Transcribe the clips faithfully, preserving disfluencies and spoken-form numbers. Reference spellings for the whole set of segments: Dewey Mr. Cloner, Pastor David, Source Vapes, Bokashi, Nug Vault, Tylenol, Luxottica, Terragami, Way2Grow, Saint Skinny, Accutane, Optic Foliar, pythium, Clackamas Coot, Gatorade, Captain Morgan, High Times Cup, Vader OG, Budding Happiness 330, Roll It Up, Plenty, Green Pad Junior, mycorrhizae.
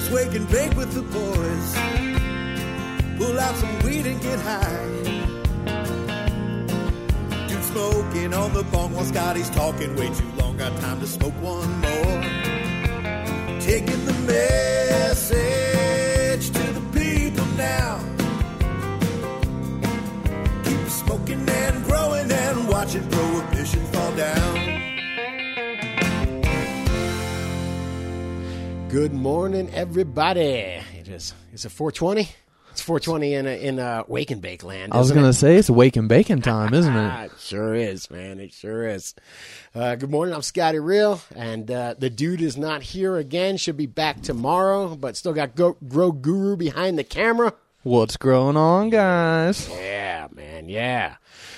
Let's wake and bake with the boys. Pull out some weed and get high. Do smoking on the bong while Scotty's talking way too long. Got time to smoke one more. Taking the message to the people now. Keep smoking and growing and watching prohibition fall down. Good morning, everybody. It is. It's a four twenty. It's four twenty in a, in a Wake and Bake land. I was going to say it's Wake and Bacon time, isn't it? It sure is, man. It sure is. Uh, good morning. I'm Scotty Real, and uh, the dude is not here again. Should be back tomorrow, but still got Go- Grow Guru behind the camera. What's going on, guys? Yeah, man. Yeah.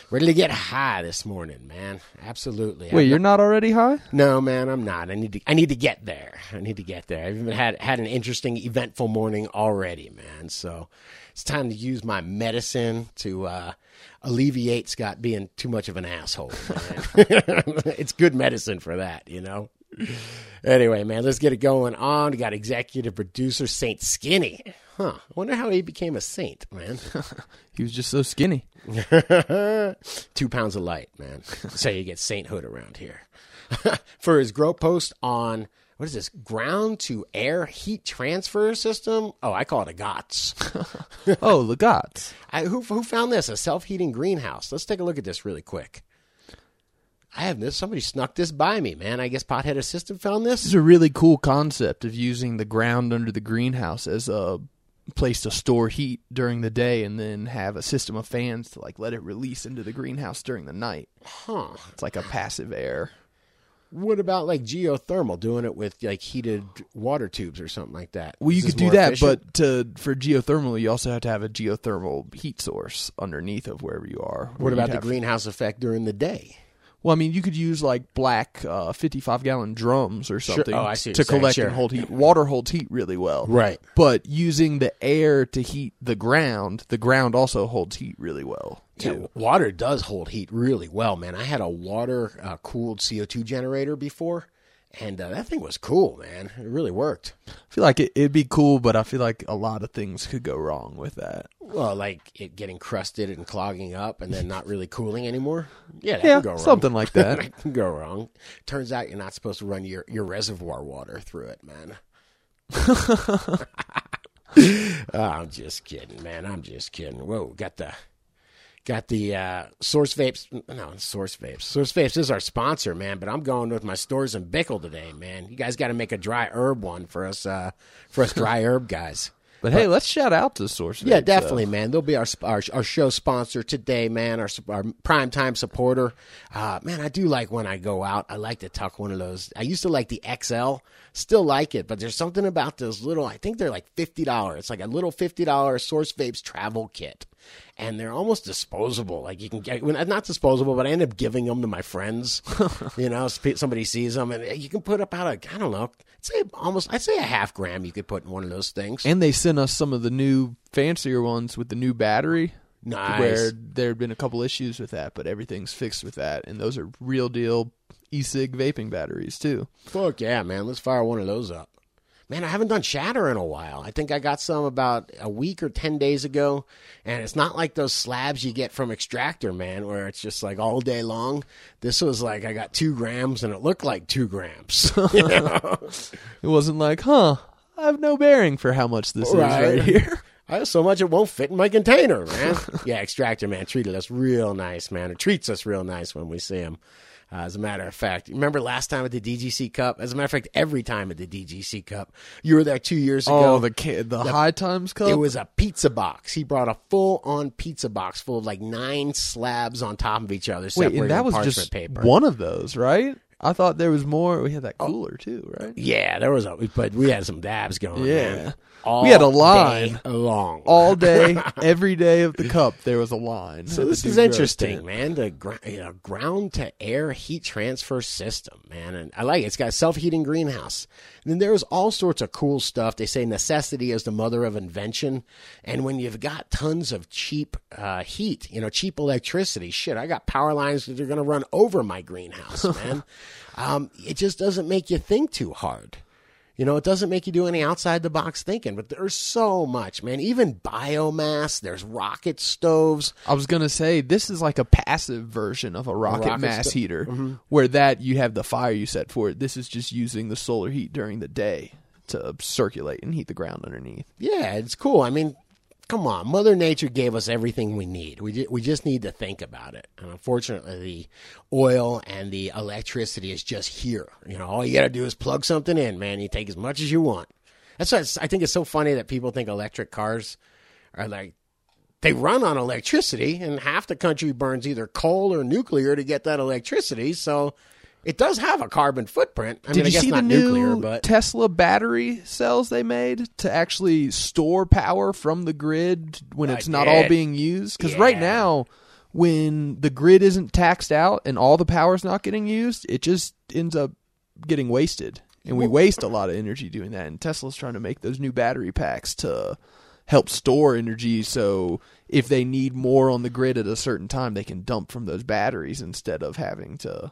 Ready to get high this morning, man. Absolutely. Wait, I'm you're not, not already high? No, man, I'm not. I need to. I need to get there. I need to get there. I've even had had an interesting, eventful morning already, man. So it's time to use my medicine to uh, alleviate Scott being too much of an asshole. It's good medicine for that, you know. Anyway, man, let's get it going on. We got executive producer Saint Skinny. Huh. I wonder how he became a saint, man. He was just so skinny. Two pounds of light, man. So you get sainthood around here. For his grow post on, what is this, ground to air heat transfer system? Oh, I call it a G O T S. Oh, the G O T S. I, who, who found this? A self-heating greenhouse. Let's take a look at this really quick. I have this. Somebody snuck this by me, man. I guess Pothead Assistant found this. This is a really cool concept of using the ground under the greenhouse as a place to store heat during the day and then have a system of fans to like let it release into the greenhouse during the night. Huh. It's like a passive air. What about like geothermal, doing it with like heated water tubes or something like that? Well, you could do that, efficient? But to, for geothermal, you also have to have a geothermal heat source underneath of wherever you are. What about the have... greenhouse effect during the day? Well, I mean, you could use like black uh, fifty-five gallon drums or something. Sure. Oh, I see to collect sure. and hold heat. Water holds heat really well. Right. But using the air to heat the ground, the ground also holds heat really well. Too. Yeah, water does hold heat really well, man. I had a water-cooled uh, C O two generator before, and uh, that thing was cool, man. It really worked. I feel like it, it'd be cool, but I feel like a lot of things could go wrong with that. Well, like it getting crusted and clogging up and then not really cooling anymore. Yeah, that yeah, can go wrong. Something like that. That can go wrong. Turns out you're not supposed to run your, your reservoir water through it, man. oh, I'm just kidding, man. I'm just kidding. Whoa, got the got the uh, Source Vapes. No, Source Vapes. Source Vapes is our sponsor, man, but I'm going with my Storz and Bickel today, man. You guys got to make a dry herb one for us, uh, for us dry herb guys. But hey, let's shout out to Source Vapes. Yeah, definitely, so. Man. They'll be our, our our show sponsor today, man. Our our primetime supporter. Uh, man, I do like when I go out. I like to tuck one of those. I used to like the X L. Still like it, but there's something about those little, I think they're like fifty dollars. It's like a little fifty dollars Source Vapes travel kit. And they're almost disposable. Like you can get, not disposable, but I end up giving them to my friends. You know, somebody sees them, and you can put up out a, I don't know, I'd say almost, I'd say a half gram you could put in one of those things. And they sent us some of the new fancier ones with the new battery. Nice. Where there had been a couple issues with that, but everything's fixed with that. And those are real deal e-cig vaping batteries too. Fuck yeah, man! Let's fire one of those up. Man, I haven't done shatter in a while. I think I got some about a week or ten days ago, and it's not like those slabs you get from Extractor, man, where it's just like all day long. This was like I got two grams, and it looked like two grams. You know? It wasn't like, huh, I have no bearing for how much this right. is right here. I have so much it won't fit in my container, man. Yeah, Extractor, man, treated us real nice, man. It treats us real nice when we see him. Uh, as a matter of fact, remember last time at the D G C Cup? As a matter of fact, every time at the D G C Cup. You were there two years ago. Oh, the, the, the High Times Cup? It was a pizza box. He brought a full-on pizza box full of like nine slabs on top of each other. Wait, and that was just paper. One of those, right? I thought there was more. We had that cooler, oh, too, right? Yeah, there was a, but we had some dabs going. Yeah. Man. All we had a line long, all day, every day of the cup. There was a line. So this is interesting, man. The gr- you know, ground to air heat transfer system, man, and I like it. It's got a self heating greenhouse. And then there was all sorts of cool stuff. They say necessity is the mother of invention, and when you've got tons of cheap uh, heat, you know, cheap electricity. Shit, I got power lines that are going to run over my greenhouse, man. um, it just doesn't make you think too hard. You know, it doesn't make you do any outside the box thinking, but there's so much, man. Even biomass, there's rocket stoves. I was going to say, this is like a passive version of a rocket, rocket mass sto- heater, mm-hmm. where that you have the fire you set for it. This is just using the solar heat during the day to circulate and heat the ground underneath. Yeah, it's cool. I mean, come on. Mother Nature gave us everything we need. We, ju- we just need to think about it. And unfortunately, the oil and the electricity is just here. You know, all you got to do is plug something in, man. You take as much as you want. That's why it's, I think it's so funny that people think electric cars are like, they run on electricity, and half the country burns either coal or nuclear to get that electricity. So it does have a carbon footprint. I Did mean, I you guess see not the new nuclear, but Tesla battery cells they made to actually store power from the grid when I it's did. not all being used? Because yeah. right now, when the grid isn't taxed out and all the power's not getting used, it just ends up getting wasted. And we waste a lot of energy doing that. And Tesla's trying to make those new battery packs to help store energy, so if they need more on the grid at a certain time, they can dump from those batteries instead of having to...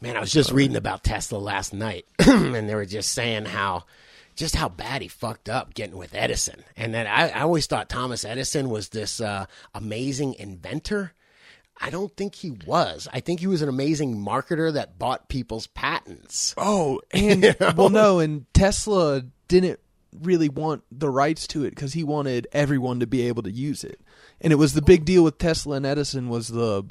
Man, I was just reading about Tesla last night, and they were just saying how, just how bad he fucked up getting with Edison. And then I, I always thought Thomas Edison was this uh, amazing inventor. I don't think he was. I think he was an amazing marketer that bought people's patents. Oh, and you know? Well, no, and Tesla didn't really want the rights to it because he wanted everyone to be able to use it. And it was the big deal with Tesla and Edison was the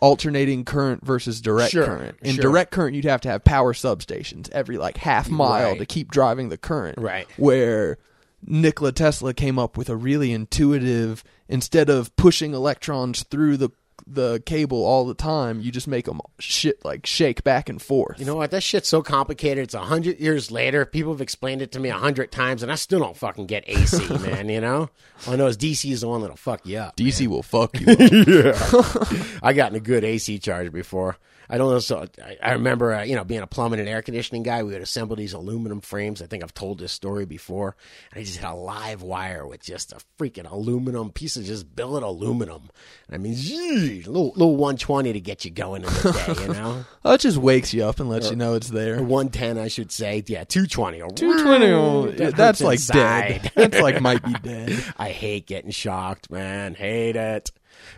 alternating current versus direct sure, current. In sure. direct current, you'd have to have power substations every like half mile right. to keep driving the current. Right. Where Nikola Tesla came up with a really intuitive, instead of pushing electrons through the the cable all the time, you just make them shit like shake back and forth. You know what? That shit's so complicated. It's a hundred years later. People have explained it to me a hundred times, and I still don't fucking get A C, man. You know, all I know is D C is the one that'll fuck you up. D C man. will fuck you up. Yeah. I got in a good A C charge before. I don't know. So I, I remember, uh, you know, being a plumbing and air conditioning guy, we would assemble these aluminum frames. I think I've told this story before. And I just had a live wire with just a freaking aluminum piece of just billet aluminum. And I mean, geez, little little one twenty to get you going in the day, you know? Oh, it just wakes you up and lets or, you know it's there. one ten, I should say. Yeah, two twenty. two twenty. That that's like inside. Dead. That's like might be dead. I hate getting shocked, man. Hate it.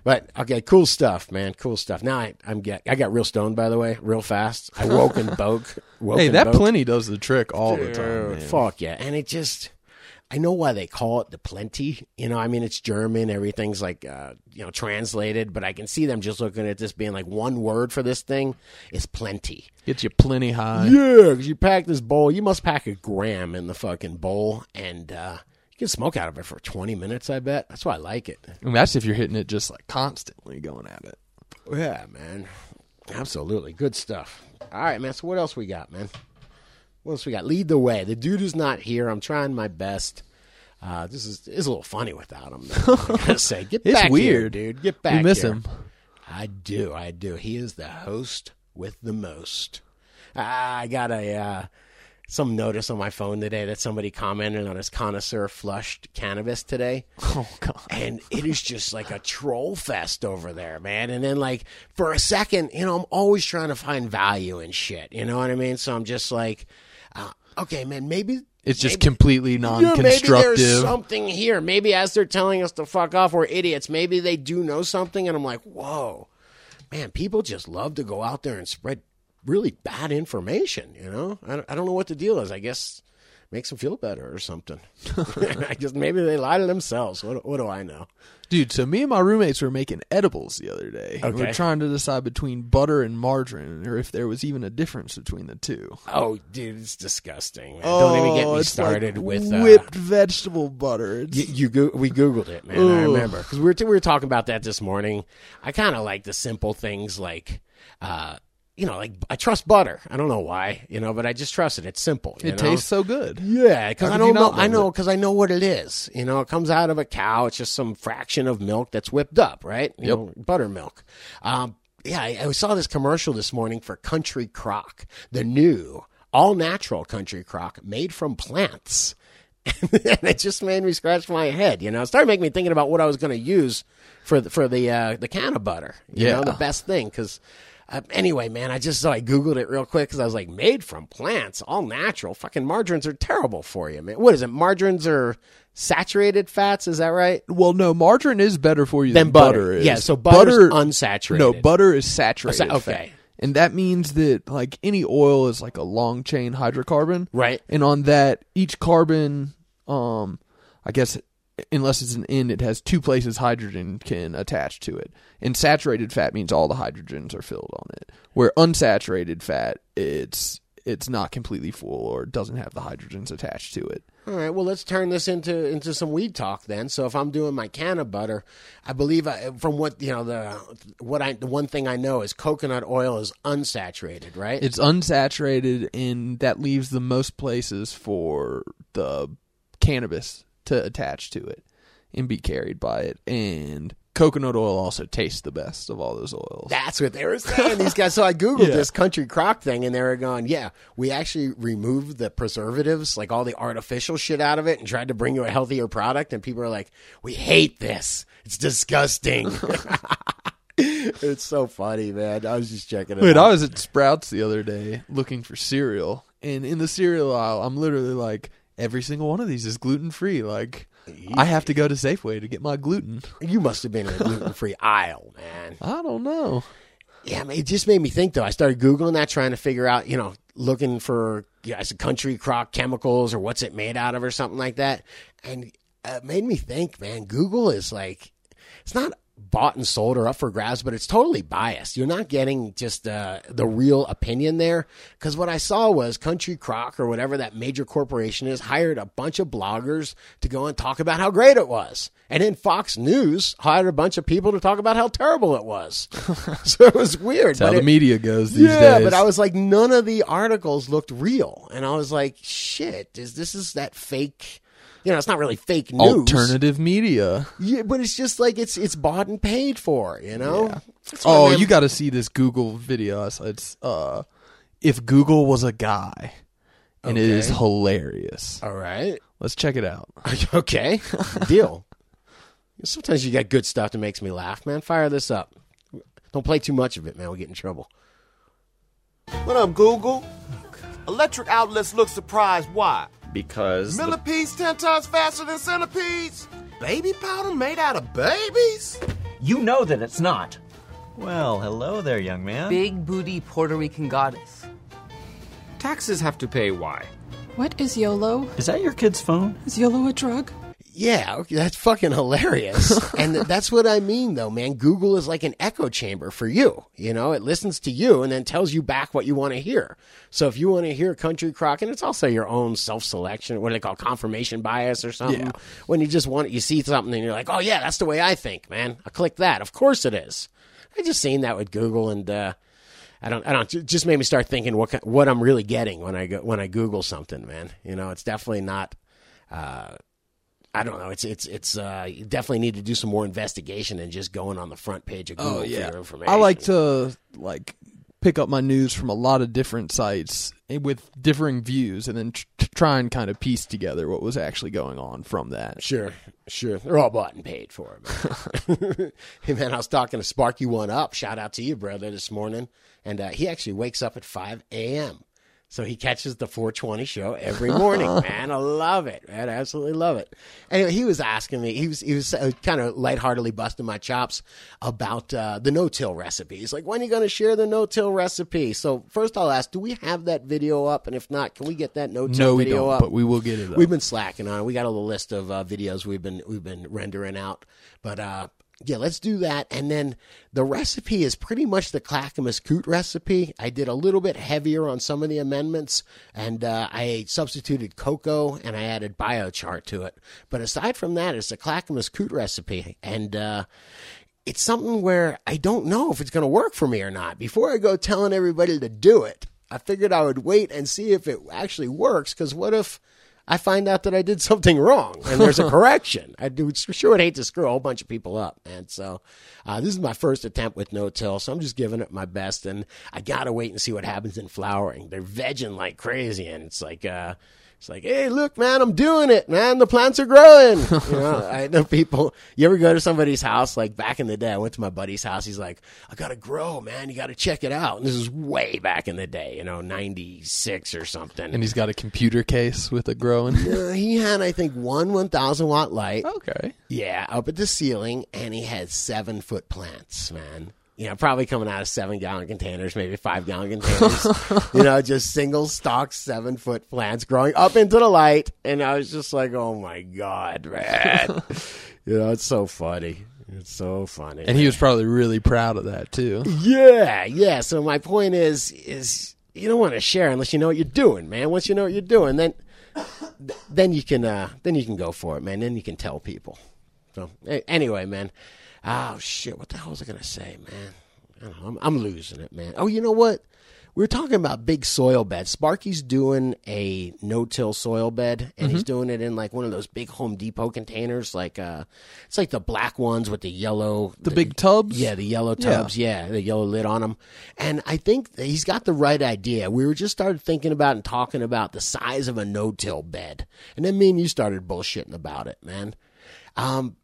But, okay, cool stuff, man. Cool stuff. Now, I, I'm get, I got real stoned, by the way, real fast. I woke and boke. Woke hey, and that boke. Plenty does the trick all Dude, the time, man. Fuck yeah. And it just, I know why they call it the Plenty. You know, I mean, it's German. Everything's, like, uh, you know, translated. But I can see them just looking at this being like, one word for this thing is plenty. Gets you plenty high. Yeah, because you pack this bowl. You must pack a gram in the fucking bowl. And, uh. You can smoke out of it for twenty minutes, I bet. That's why I like it. I mean, that's if you're hitting it just like constantly going at it. Yeah, man. Absolutely. Good stuff. All right, man. So what else we got, man? What else we got? Lead the way. The dude is not here. I'm trying my best. Uh, this is it's a little funny without him. I gotta say, get back weird. Here, dude. Get back here. We miss here. him. I do. I do. He is the host with the most. Uh, I got a... Uh, Some notice on my phone today that somebody commented on his connoisseur flushed cannabis today. Oh, God. And it is just like a troll fest over there, man. And then, like, for a second, you know, I'm always trying to find value in shit. You know what I mean? So I'm just like, uh, okay, man, maybe... It's just maybe, completely non-constructive. Yeah, maybe there's something here. Maybe as they're telling us to fuck off, we're idiots. Maybe they do know something. And I'm like, whoa. Man, people just love to go out there and spread really bad information, you know? I don't, I don't know what the deal is. I guess it makes them feel better or something. I just maybe they lie to themselves. What, what do I know? Dude, so me and my roommates were making edibles the other day. Okay. We were trying to decide between butter and margarine or if there was even a difference between the two. Oh, dude, it's disgusting. Oh, don't even get me started like with... whipped uh, vegetable butter. You, you go- we Googled it, man. Ugh. I remember. Because we, t- we were talking about that this morning. I kind of like the simple things like... uh You know, like, I trust butter. I don't know why, you know, but I just trust it. It's simple. You it know? tastes so good. Yeah, because I don't know. I know because I know what it is. You know, it comes out of a cow. It's just some fraction of milk that's whipped up, right? You yep. know, buttermilk. Um, yeah, I, I saw this commercial this morning for Country Crock, the new all-natural Country Crock made from plants. And it just made me scratch my head, you know. It started making me thinking about what I was going to use for the, for the uh, the can of butter. You yeah. know, the best thing, because... Uh, anyway, man, I just so I Googled it real quick because I was like, made from plants, all natural. Fucking margarines are terrible for you, man. What is it? Margarines are saturated fats? Is that right? Well, no, margarine is better for you than, than butter. butter is. Yeah, so butter's butter, unsaturated. No, butter is saturated. Oh, sa- okay. Fat. And that means that like any oil is like a long chain hydrocarbon. Right. And on that, each carbon, um, I guess, unless it's an end, it has two places hydrogen can attach to it. And saturated fat means all the hydrogens are filled on it. Where unsaturated fat, it's it's not completely full or doesn't have the hydrogens attached to it. All right, well, let's turn this into into some weed talk then. So if I'm doing my can of butter, I believe I, from what you know the what I the one thing I know is coconut oil is unsaturated, right? It's unsaturated, and that leaves the most places for the cannabis to attach to it and be carried by it. And coconut oil also tastes the best of all those oils. That's what they were saying, these guys. So I Googled yeah. this Country Crock thing, and they were going, yeah, we actually removed the preservatives, like all the artificial shit out of it, and tried to bring you a healthier product. And people are like, we hate this. It's disgusting. It's so funny, man. I was just checking it Wait, out. I was at Sprouts the other day looking for cereal. And in the cereal aisle, I'm literally like, every single one of these is gluten-free. Like, I have to go to Safeway to get my gluten. You must have been in a gluten-free aisle, man. I don't know. Yeah, I mean, it just made me think, though. I started Googling that, trying to figure out, you know, looking for, you know, as a Country Crock chemicals or what's it made out of or something like that. And it made me think, man, Google is like, it's not bought and sold or up for grabs, but it's totally biased. You're not getting just uh, the real opinion there, because what I saw was Country Crock or whatever that major corporation is hired a bunch of bloggers to go and talk about how great it was, and then Fox News hired a bunch of people to talk about how terrible it was. So it was weird. That's but how it, the media goes these yeah, days. Yeah, but I was like, none of the articles looked real, and I was like, shit, is this is that fake? You know, it's not really fake news. Alternative media. Yeah, but it's just like it's it's bought and paid for, you know? Yeah. Oh, you got to see this Google video. It's uh, if Google was a guy. And okay. It is hilarious. All right. Let's check it out. Okay. Deal. Sometimes you got good stuff that makes me laugh, man. Fire this up. Don't play too much of it, man. We'll get in trouble. What up, Google? Electric outlets look surprised. Why? Because millipedes ten times faster than centipedes? Baby powder made out of babies? You know that it's not. Well, hello there, young man. Big booty Puerto Rican goddess. Taxes have to pay. Why? What is YOLO? Is that your kid's phone? Is YOLO a drug? Yeah, okay, that's fucking hilarious. And th- that's what I mean, though, man. Google is like an echo chamber for you. You know, it listens to you and then tells you back what you want to hear. So if you want to hear Country Crock, and it's also your own self-selection, what do they call confirmation bias or something? Yeah. When you just want it, you see something and you're like, oh, yeah, that's the way I think, man. I click that. Of course it is. I just seen that with Google, and uh, I don't, I don't, it just made me start thinking what what I'm really getting when I go, when I Google something, man. You know, it's definitely not. Uh, I don't know. It's it's it's. Uh, you definitely need to do some more investigation than just going on the front page of Google oh, yeah. for your information. I like to like pick up my news from a lot of different sites with differing views, and then tr- try and kind of piece together what was actually going on from that. Sure, sure. They're all bought and paid for. Man. Hey man, I was talking to Sparky One Up. Shout out to you, brother, this morning. And uh, he actually wakes up at five a.m. So he catches the four twenty show every morning, man. I love it, man. I absolutely love it. Anyway, he was asking me, he was he was kind of lightheartedly busting my chops about uh, the no-till recipe. He's like, when are you going to share the no-till recipe? So first I'll ask, do we have that video up? And if not, can we get that no-till no, video up? No, we don't, but we will get it up. We've been slacking on it. We got a little list of uh, videos we've been we've been rendering out. But uh, yeah, let's do that. And then the recipe is pretty much the Clackamas Coot recipe. I did a little bit heavier on some of the amendments, and uh, I substituted cocoa, and I added biochar to it. But aside from that, it's the Clackamas Coot recipe, and uh, it's something where I don't know if it's going to work for me or not. Before I go telling everybody to do it, I figured I would wait and see if it actually works, because what if I find out that I did something wrong and there's a correction? I do sure would hate to screw a whole bunch of people up, man. So uh, this is my first attempt with no-till, so I'm just giving it my best, and I got to wait and see what happens in flowering. They're vegging like crazy, and it's like uh, It's like, hey, look, man, I'm doing it, man. The plants are growing. You know, I know people. You ever go to somebody's house? Like back in the day, I went to my buddy's house. He's like, I got to grow, man. You got to check it out. And this is way back in the day, you know, ninety-six or something. And he's got a computer case with a growing. Uh, he had, I think, one one thousand watt light. Okay. Yeah, up at the ceiling. And he had seven foot plants, man. You know, probably coming out of seven-gallon containers, maybe five-gallon containers. You know, just single-stalk, seven-foot plants growing up into the light. And I was just like, oh, my God, man. You know, it's so funny. It's so funny. And man, he was probably really proud of that, too. Yeah, yeah. So my point is, is you don't want to share unless you know what you're doing, man. Once you know what you're doing, then then you can uh, then you can go for it, man. Then you can tell people. So anyway, man. Oh, shit. What the hell was I going to say, man? I don't know. I'm, I'm losing it, man. Oh, you know what? We were talking about big soil beds. Sparky's doing a no-till soil bed, and mm-hmm. he's doing it in, like, one of those big Home Depot containers. Like, uh, it's like the black ones with the yellow. The, the big tubs? Yeah, the yellow tubs. Yeah. yeah, the yellow lid on them. And I think he's got the right idea. We were just started thinking about and talking about the size of a no-till bed. And then me and you started bullshitting about it, man. Um.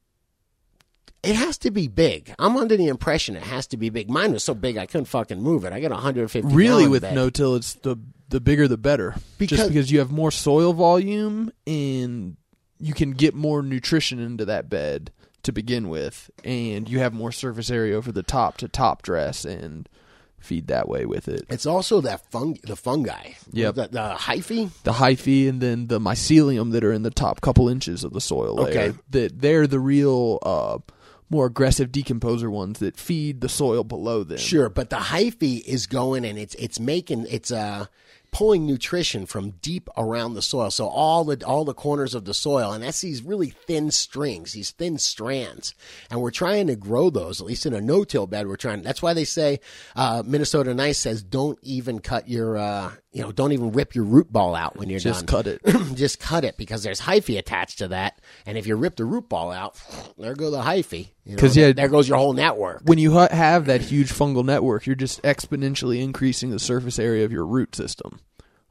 It has to be big. I'm under the impression it has to be big. Mine was so big I couldn't fucking move it. I got one hundred fifty. Really, with bed. No-till, it's the the bigger the better. Because, Just because you have more soil volume and you can get more nutrition into that bed to begin with, and you have more surface area over the top to top dress and feed that way with it. It's also that fung the fungi. Yeah, the, the hyphae, the hyphae, and then the mycelium that are in the top couple inches of the soil layer. Okay, that they're the real. Uh, more aggressive decomposer ones that feed the soil below them. Sure, but the hyphae is going and it's it's making it's uh pulling nutrition from deep around the soil. So all the all the corners of the soil, and that's these really thin strings, these thin strands. And we're trying to grow those, at least in a no-till bed, we're trying. That's why they say uh Minnesota Nice says don't even cut your uh you know, don't even rip your root ball out when you're just done. Just cut it. Just cut it, because there's hyphae attached to that. And if you rip the root ball out, there go the hyphae. You know, yeah, there goes your whole network. When you ha- have that huge fungal network, you're just exponentially increasing the surface area of your root system,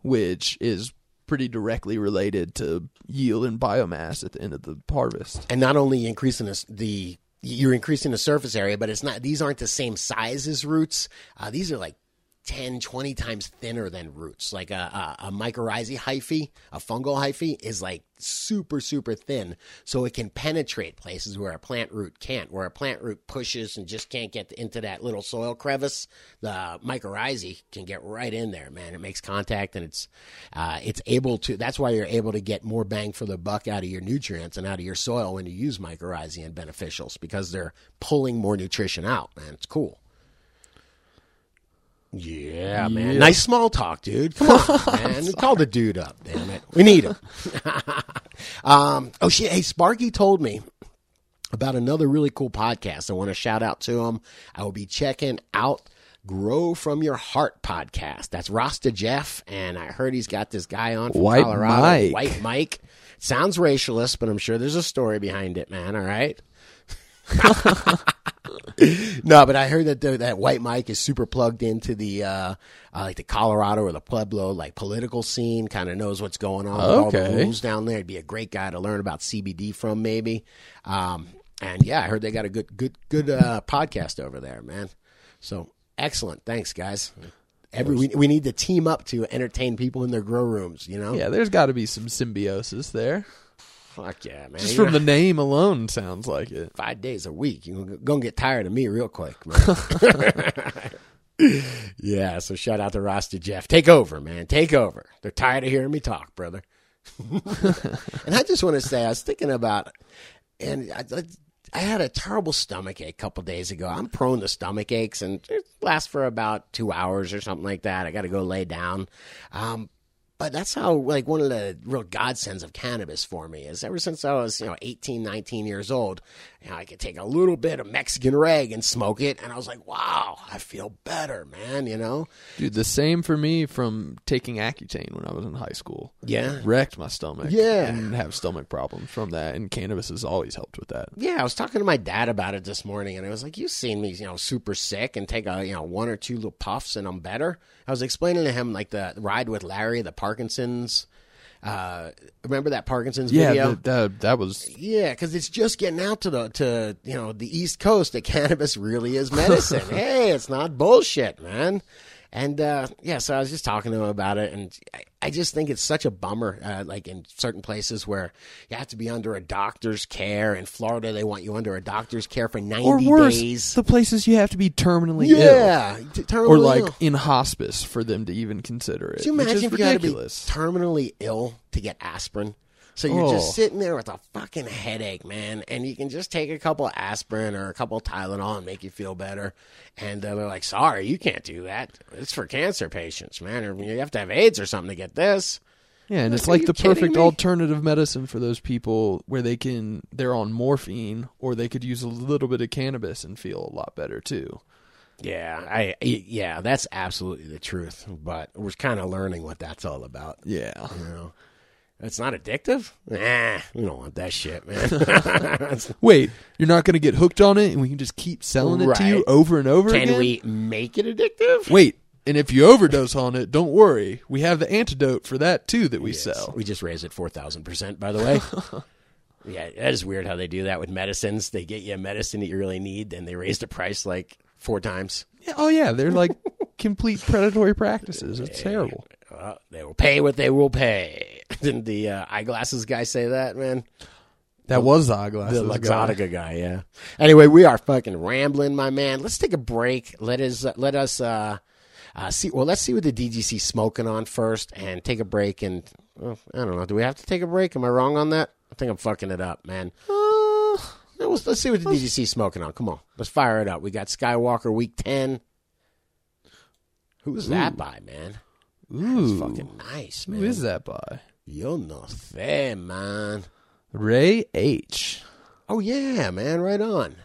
which is pretty directly related to yield and biomass at the end of the harvest. And not only increasing the... the you're increasing the surface area, but it's not. These aren't the same size as roots. Uh, these are like ten, twenty times thinner than roots. Like a, a, a mycorrhizae hyphae, a fungal hyphae is like super, super thin. So it can penetrate places where a plant root can't, where a plant root pushes and just can't get into that little soil crevice. The mycorrhizae can get right in there, man. It makes contact and it's, uh, it's able to, that's why you're able to get more bang for the buck out of your nutrients and out of your soil when you use mycorrhizae and beneficials, because they're pulling more nutrition out, man. It's cool. Yeah, man. Yeah. Nice small talk, dude. Come on, man. Call the dude up, damn it. We need him. um, oh, shit. Hey, Sparky told me about another really cool podcast. I want to shout out to him. I will be checking out Grow From Your Heart podcast. That's Rasta Jeff, and I heard he's got this guy on from White Colorado. Mike. White Mike. Sounds racialist, but I'm sure there's a story behind it, man. All right? No, but I heard that the, that White Mike is super plugged into the uh, uh, like the Colorado or the Pueblo like political scene. Kind of knows what's going on okay. with all the rules down there. It'd be a great guy to learn about C B D from, maybe. Um, and yeah, I heard they got a good good good uh, podcast over there, man. So excellent, thanks guys. Every we, we need to team up to entertain people in their grow rooms. You know, yeah, there's got to be some symbiosis there. Fuck yeah, man. Just you from know, the name alone sounds like it. Five days a week. You're going to get tired of me real quick, man. Yeah, so shout out to Rasta Jeff. Take over, man. Take over. They're tired of hearing me talk, brother. And I just want to say, I was thinking about, and I, I had a terrible stomach ache a couple days ago. I'm prone to stomach aches, and it lasts for about two hours or something like that. I got to go lay down. Um But that's how, like, one of the real godsends of cannabis for me is ever since I was, you know, eighteen, nineteen years old, you know, I could take a little bit of Mexican rag and smoke it. And I was like, wow, I feel better, man, you know? Dude, the same for me from taking Accutane when I was in high school. Yeah. It wrecked my stomach. Yeah. And have stomach problems from that. And cannabis has always helped with that. Yeah. I was talking to my dad about it this morning. And I was like, you've seen me, you know, super sick and take, a, you know, one or two little puffs and I'm better. I was explaining to him, like, the Ride with Larry, the party. Parkinson's Uh, remember that Parkinson's yeah, video? Yeah, that that was. Yeah, because it's just getting out to the to you know the East Coast that cannabis really is medicine. Hey, it's not bullshit, man. And uh, yeah, so I was just talking to him about it, and I, I just think it's such a bummer. Uh, like in certain places where you have to be under a doctor's care. In Florida, they want you under a doctor's care for ninety or worse, days. The places you have to be terminally yeah, ill, t- terminally or like ill. In hospice for them to even consider it. Could you imagine if ridiculous. You had to be terminally ill to get aspirin? So you're oh. just sitting there with a fucking headache, man, and you can just take a couple of aspirin or a couple of Tylenol and make you feel better. And uh, they're like, sorry, you can't do that. It's for cancer patients, man. Or you have to have AIDS or something to get this. Yeah, and like, it's like the perfect me? alternative medicine for those people where they can, they're on morphine or they could use a little bit of cannabis and feel a lot better too. Yeah, I yeah, that's absolutely the truth. But we're kind of learning what that's all about. Yeah. You know? It's not addictive? Nah, we don't want that shit, man. Wait, you're not going to get hooked on it and we can just keep selling it right. to you over and over can again? Can we make it addictive? Wait, and if you overdose on it, don't worry. We have the antidote for that, too, that we yes. sell. We just raise it four thousand percent, by the way. Yeah, that is weird how they do that with medicines. They get you a medicine that you really need, then they raise the price like four times. Yeah, oh, yeah, they're like complete predatory practices. It's terrible. Uh, they will pay what they will pay. Didn't the uh, eyeglasses guy say that, man? That was the eyeglasses guy. The Luxottica guy, yeah. Anyway, we are fucking rambling, my man. Let's take a break. Let us, let us uh, uh, see. Well, let's see what the D G C smoking on first and take a break. And well, I don't know. Do we have to take a break? Am I wrong on that? I think I'm fucking it up, man. Uh, let's, let's see what the D G C smoking on. Come on. Let's fire it up. We got Skywalker Week ten. Who's Ooh. that by, man? Ooh, that's fucking nice, man. Who is that by? You're not fair, man. Ray H. Oh, yeah, man. Right on.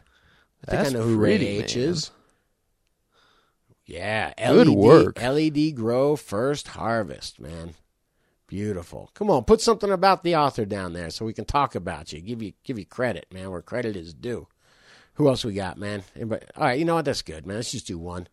I that's think I know who Ray man. H is. Yeah. L E D, good work. L E D Grow First Harvest, man. Beautiful. Come on, put something about the author down there so we can talk about you. Give you give you credit, man, where credit is due. Who else we got, man? Everybody? All right, you know what? That's good, man. Let's just do one.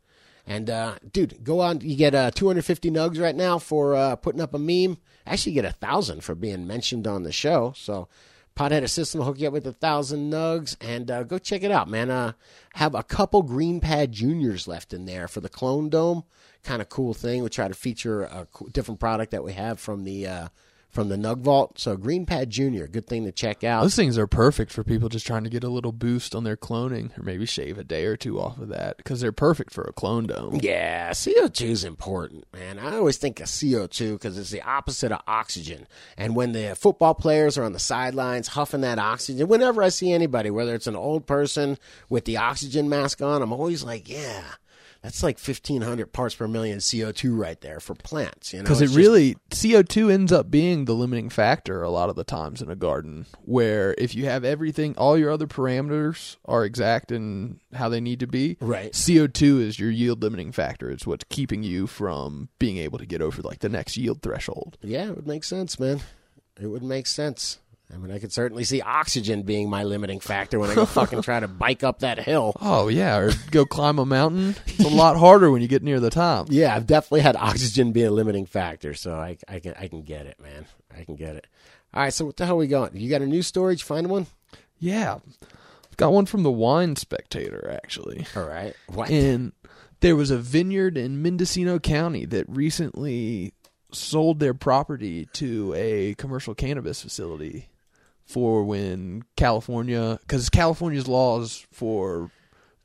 And, uh, dude, go on. You get uh, two hundred fifty nugs right now for uh, putting up a meme. Actually, you get one thousand for being mentioned on the show. So Pothead Assistant will hook you up with one thousand nugs. And uh, go check it out, man. Uh, have a couple Green Pad Juniors left in there for the Clone Dome. Kind of cool thing. We try to feature a different product that we have from the uh, from the Nug Vault. So Green Pad Junior, good thing to check out. Those things are perfect for people just trying to get a little boost on their cloning or maybe shave a day or two off of that because they're perfect for a clone dome. Yeah, C O two is important, man. I always think of C O two because it's the opposite of oxygen. And when the football players are on the sidelines huffing that oxygen, whenever I see anybody, whether it's an old person with the oxygen mask on, I'm always like, yeah. That's like fifteen hundred parts per million C O two right there for plants. You know, because it just really, C O two ends up being the limiting factor a lot of the times in a garden where if you have everything, all your other parameters are exact in how they need to be. Right. C O two is your yield limiting factor. It's what's keeping you from being able to get over like the next yield threshold. Yeah, it would make sense, man. It would make sense. I mean, I could certainly see oxygen being my limiting factor when I go fucking try to bike up that hill. Oh, yeah, or go climb a mountain. It's a lot harder when you get near the top. Yeah, I've definitely had oxygen be a limiting factor, so I, I can I can get it, man. I can get it. All right, so what the hell are we going? You got a new story? Did you find one? Yeah. I've got one from the Wine Spectator, actually. All right. What? And there was a vineyard in Mendocino County that recently sold their property to a commercial cannabis facility. For when California, because California's laws for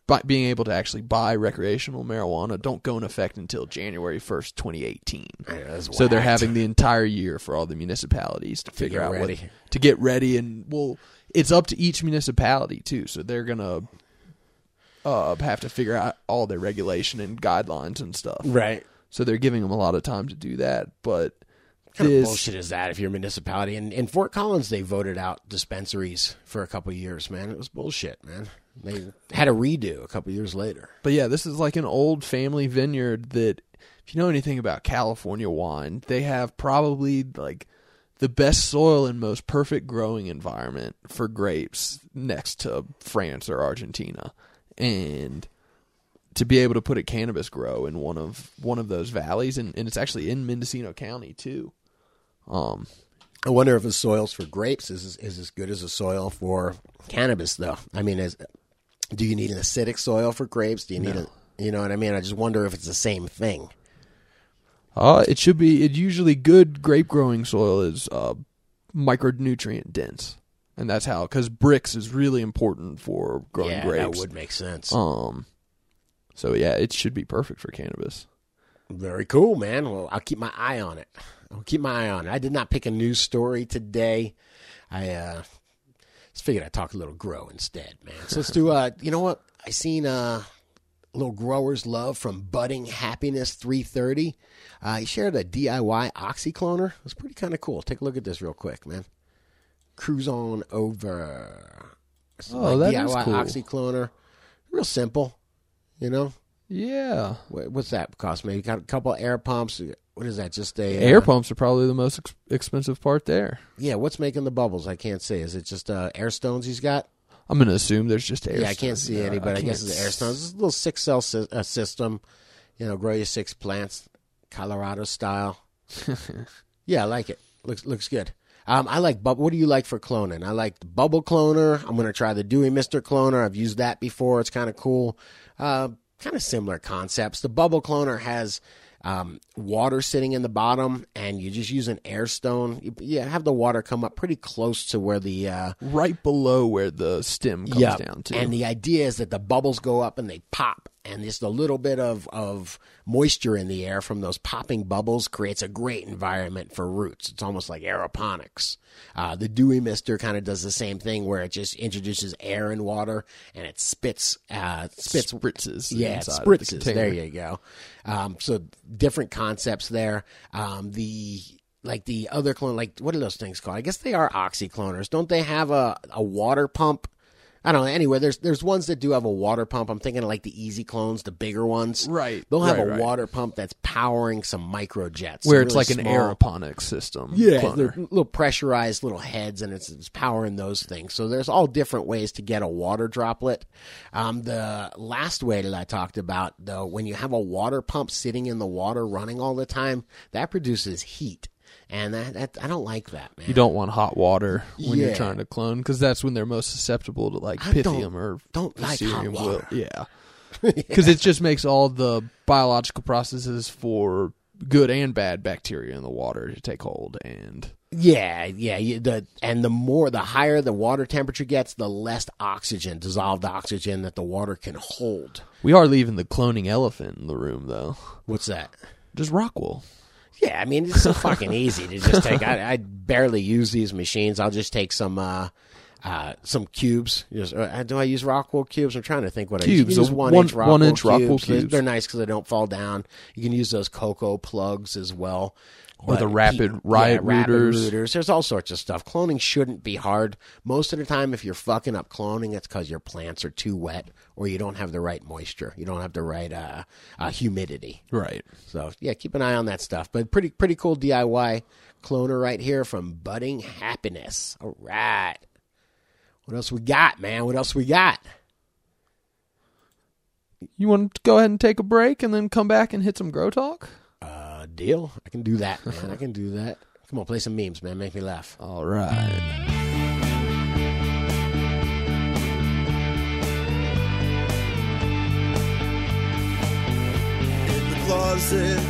by, being able to actually buy recreational marijuana don't go in effect until January first, twenty eighteen. Yeah, so they're having the entire year for all the municipalities to, to figure out ready. what to get ready, and well, it's up to each municipality too. So they're gonna uh, have to figure out all their regulation and guidelines and stuff. Right. So they're giving them a lot of time to do that, but. What kind of bullshit is that if you're a municipality? And in Fort Collins, they voted out dispensaries for a couple of years, man. It was bullshit, man. They had a redo a couple of years later. But yeah, this is like an old family vineyard that, if you know anything about California wine, they have probably like the best soil and most perfect growing environment for grapes next to France or Argentina. And to be able to put a cannabis grow in one of one of those valleys, and, and it's actually in Mendocino County, too. Um, I wonder if the soils for grapes is is as good as the soil for cannabis, though. I mean, is, do you need an acidic soil for grapes? Do you need no. a, you know what I mean? I just wonder if it's the same thing. Uh, it should be. It usually good grape growing soil is uh, micronutrient dense, and that's how, because bricks is really important for growing yeah, grapes. Yeah, that would make sense. Um, so yeah, it should be perfect for cannabis. Very cool, man. Well, I'll keep my eye on it. I'll keep my eye on it. I did not pick a news story today. I uh, just figured I'd talk a little grow instead, man. So let's do, uh, you know what? I seen uh, a little grower's love from Budding Happiness three thirty. Uh, he shared a D I Y oxy cloner. It was pretty kind of cool. Take a look at this real quick, man. Cruise on over. It's oh, like that D I Y is cool. Oxy cloner. Real simple, you know? Yeah. What, what's that cost me? You got a couple of air pumps. What is that? Just a air uh, pumps are probably the most ex- expensive part there. Yeah, what's making the bubbles? I can't see. Is it just uh, air stones he's got? I'm going to assume there's just air stones. Yeah, I can't see any, but I, I guess it's air stones. It's a little six-cell si- uh, system. You know, grow your six plants, Colorado style. Yeah, I like it. Looks looks good. Um, I like bubble. What do you like for cloning? I like the bubble cloner. I'm going to try the Dewey Mister Cloner. I've used that before. It's kind of cool. Uh, kind of similar concepts. The bubble cloner has... Um, water sitting in the bottom, and you just use an air stone. You, you have the water come up pretty close to where the... Uh, right below where the stem comes yep. down to. And the idea is that the bubbles go up and they pop, and just a little bit of, of moisture in the air from those popping bubbles creates a great environment for roots. It's almost like aeroponics. Uh, the Dewey Mister kind of does the same thing where it just introduces air and water, and it spits... Uh, spits spritzes. Yeah, it spritzes. The there you go. Um, so... Different concepts there. Um, the like the other clone, like what are those things called? I guess they are oxy cloners. Don't they have a, a water pump? I don't know. Anyway, there's there's ones that do have a water pump. I'm thinking of like the easy clones, the bigger ones. Right. They'll have right, a right. water pump that's powering some microjets. Where it's really like small, an aeroponic system. Yeah. Little pressurized little heads, and it's, it's powering those things. So there's all different ways to get a water droplet. Um, the last way that I talked about, though, when you have a water pump sitting in the water running all the time, that produces heat. And that, that I don't like that, man. You don't want hot water when yeah. you're trying to clone, because that's when they're most susceptible to like I pythium don't, or don't like hot water. Will. Yeah, because yeah. it just makes all the biological processes for good and bad bacteria in the water to take hold. And yeah, yeah, you, the and the more the higher the water temperature gets, the less oxygen, dissolved oxygen that the water can hold. We are leaving the cloning elephant in the room, though. What's that? Just rock wool. Yeah, I mean, it's so fucking easy to just take. I, I barely use these machines. I'll just take some uh, uh, some cubes. Just, uh, do I use rock wool cubes? I'm trying to think what cubes, I use. One, one inch rock, one wool, inch rock cubes. wool cubes. They're nice because they don't fall down. You can use those cocoa plugs as well. Or but the rapid he, riot yeah, rooters. Rapid rooters. There's all sorts of stuff. Cloning shouldn't be hard. Most of the time, if you're fucking up cloning, it's because your plants are too wet or you don't have the right moisture. You don't have the right uh, uh, humidity. Right. So, yeah, keep an eye on that stuff. But pretty pretty cool D I Y cloner right here from Budding Happiness. All right. What else we got, man? What else we got? You want to go ahead and take a break and then come back and hit some grow talk? Uh, deal. I can do that, man. I can do that. Come on, play some memes, man. Make me laugh. All right. In the closet,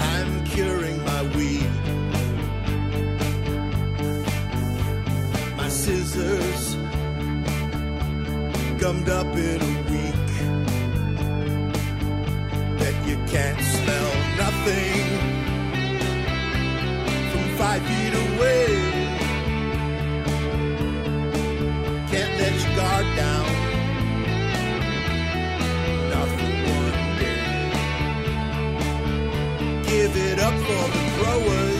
I'm curing my weed. My scissors gummed up in a week. You can't smell nothing from five feet away. Can't let your guard down. Not for one day. Give it up for the growers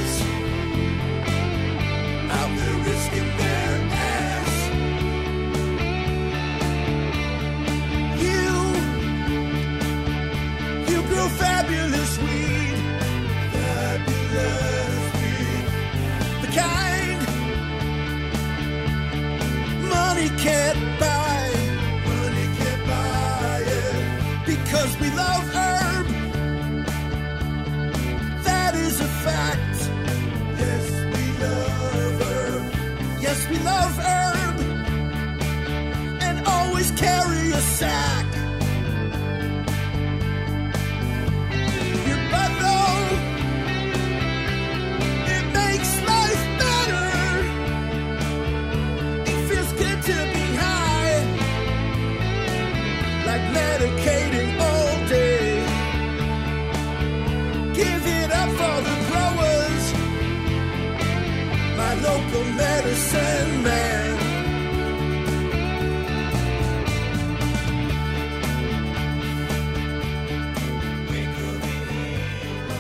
out there risking their ass. Grow fabulous weed, fabulous weed, the kind money can't buy, money can't buy it, because we love herb, that is a fact.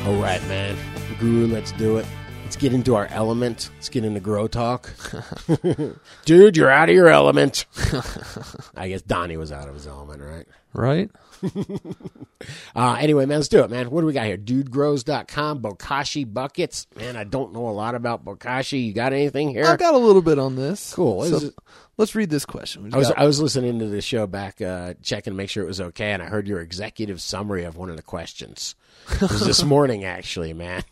All right, man. Guru, let's do it. Let's get into our element. Let's get into grow talk. Dude, you're out of your element. I guess Donnie was out of his element, right? Right. uh, anyway, man, let's do it, man. What do we got here? dude grows dot com, Bokashi buckets. Man, I don't know a lot about Bokashi. You got anything here? I got a little bit on this. Cool. What so is it? Let's read this question. I was, I was listening to the show back, uh, checking to make sure it was okay, and I heard your executive summary of one of the questions. It was this morning, actually, man.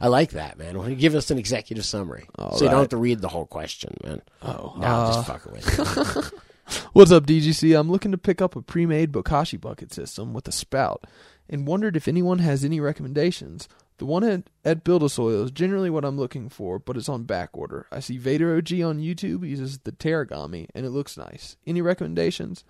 I like that, man. Why don't you give us an executive summary? All so right. You don't have to read the whole question, man. Oh. No, uh... just fuck it with you. What's up, D G C? I'm looking to pick up a pre-made Bokashi bucket system with a spout and wondered if anyone has any recommendations. The one at, at Build-A-Soil is generally what I'm looking for, but it's on back order. I see Vader O G on YouTube uses the Terragami, and it looks nice. Any recommendations?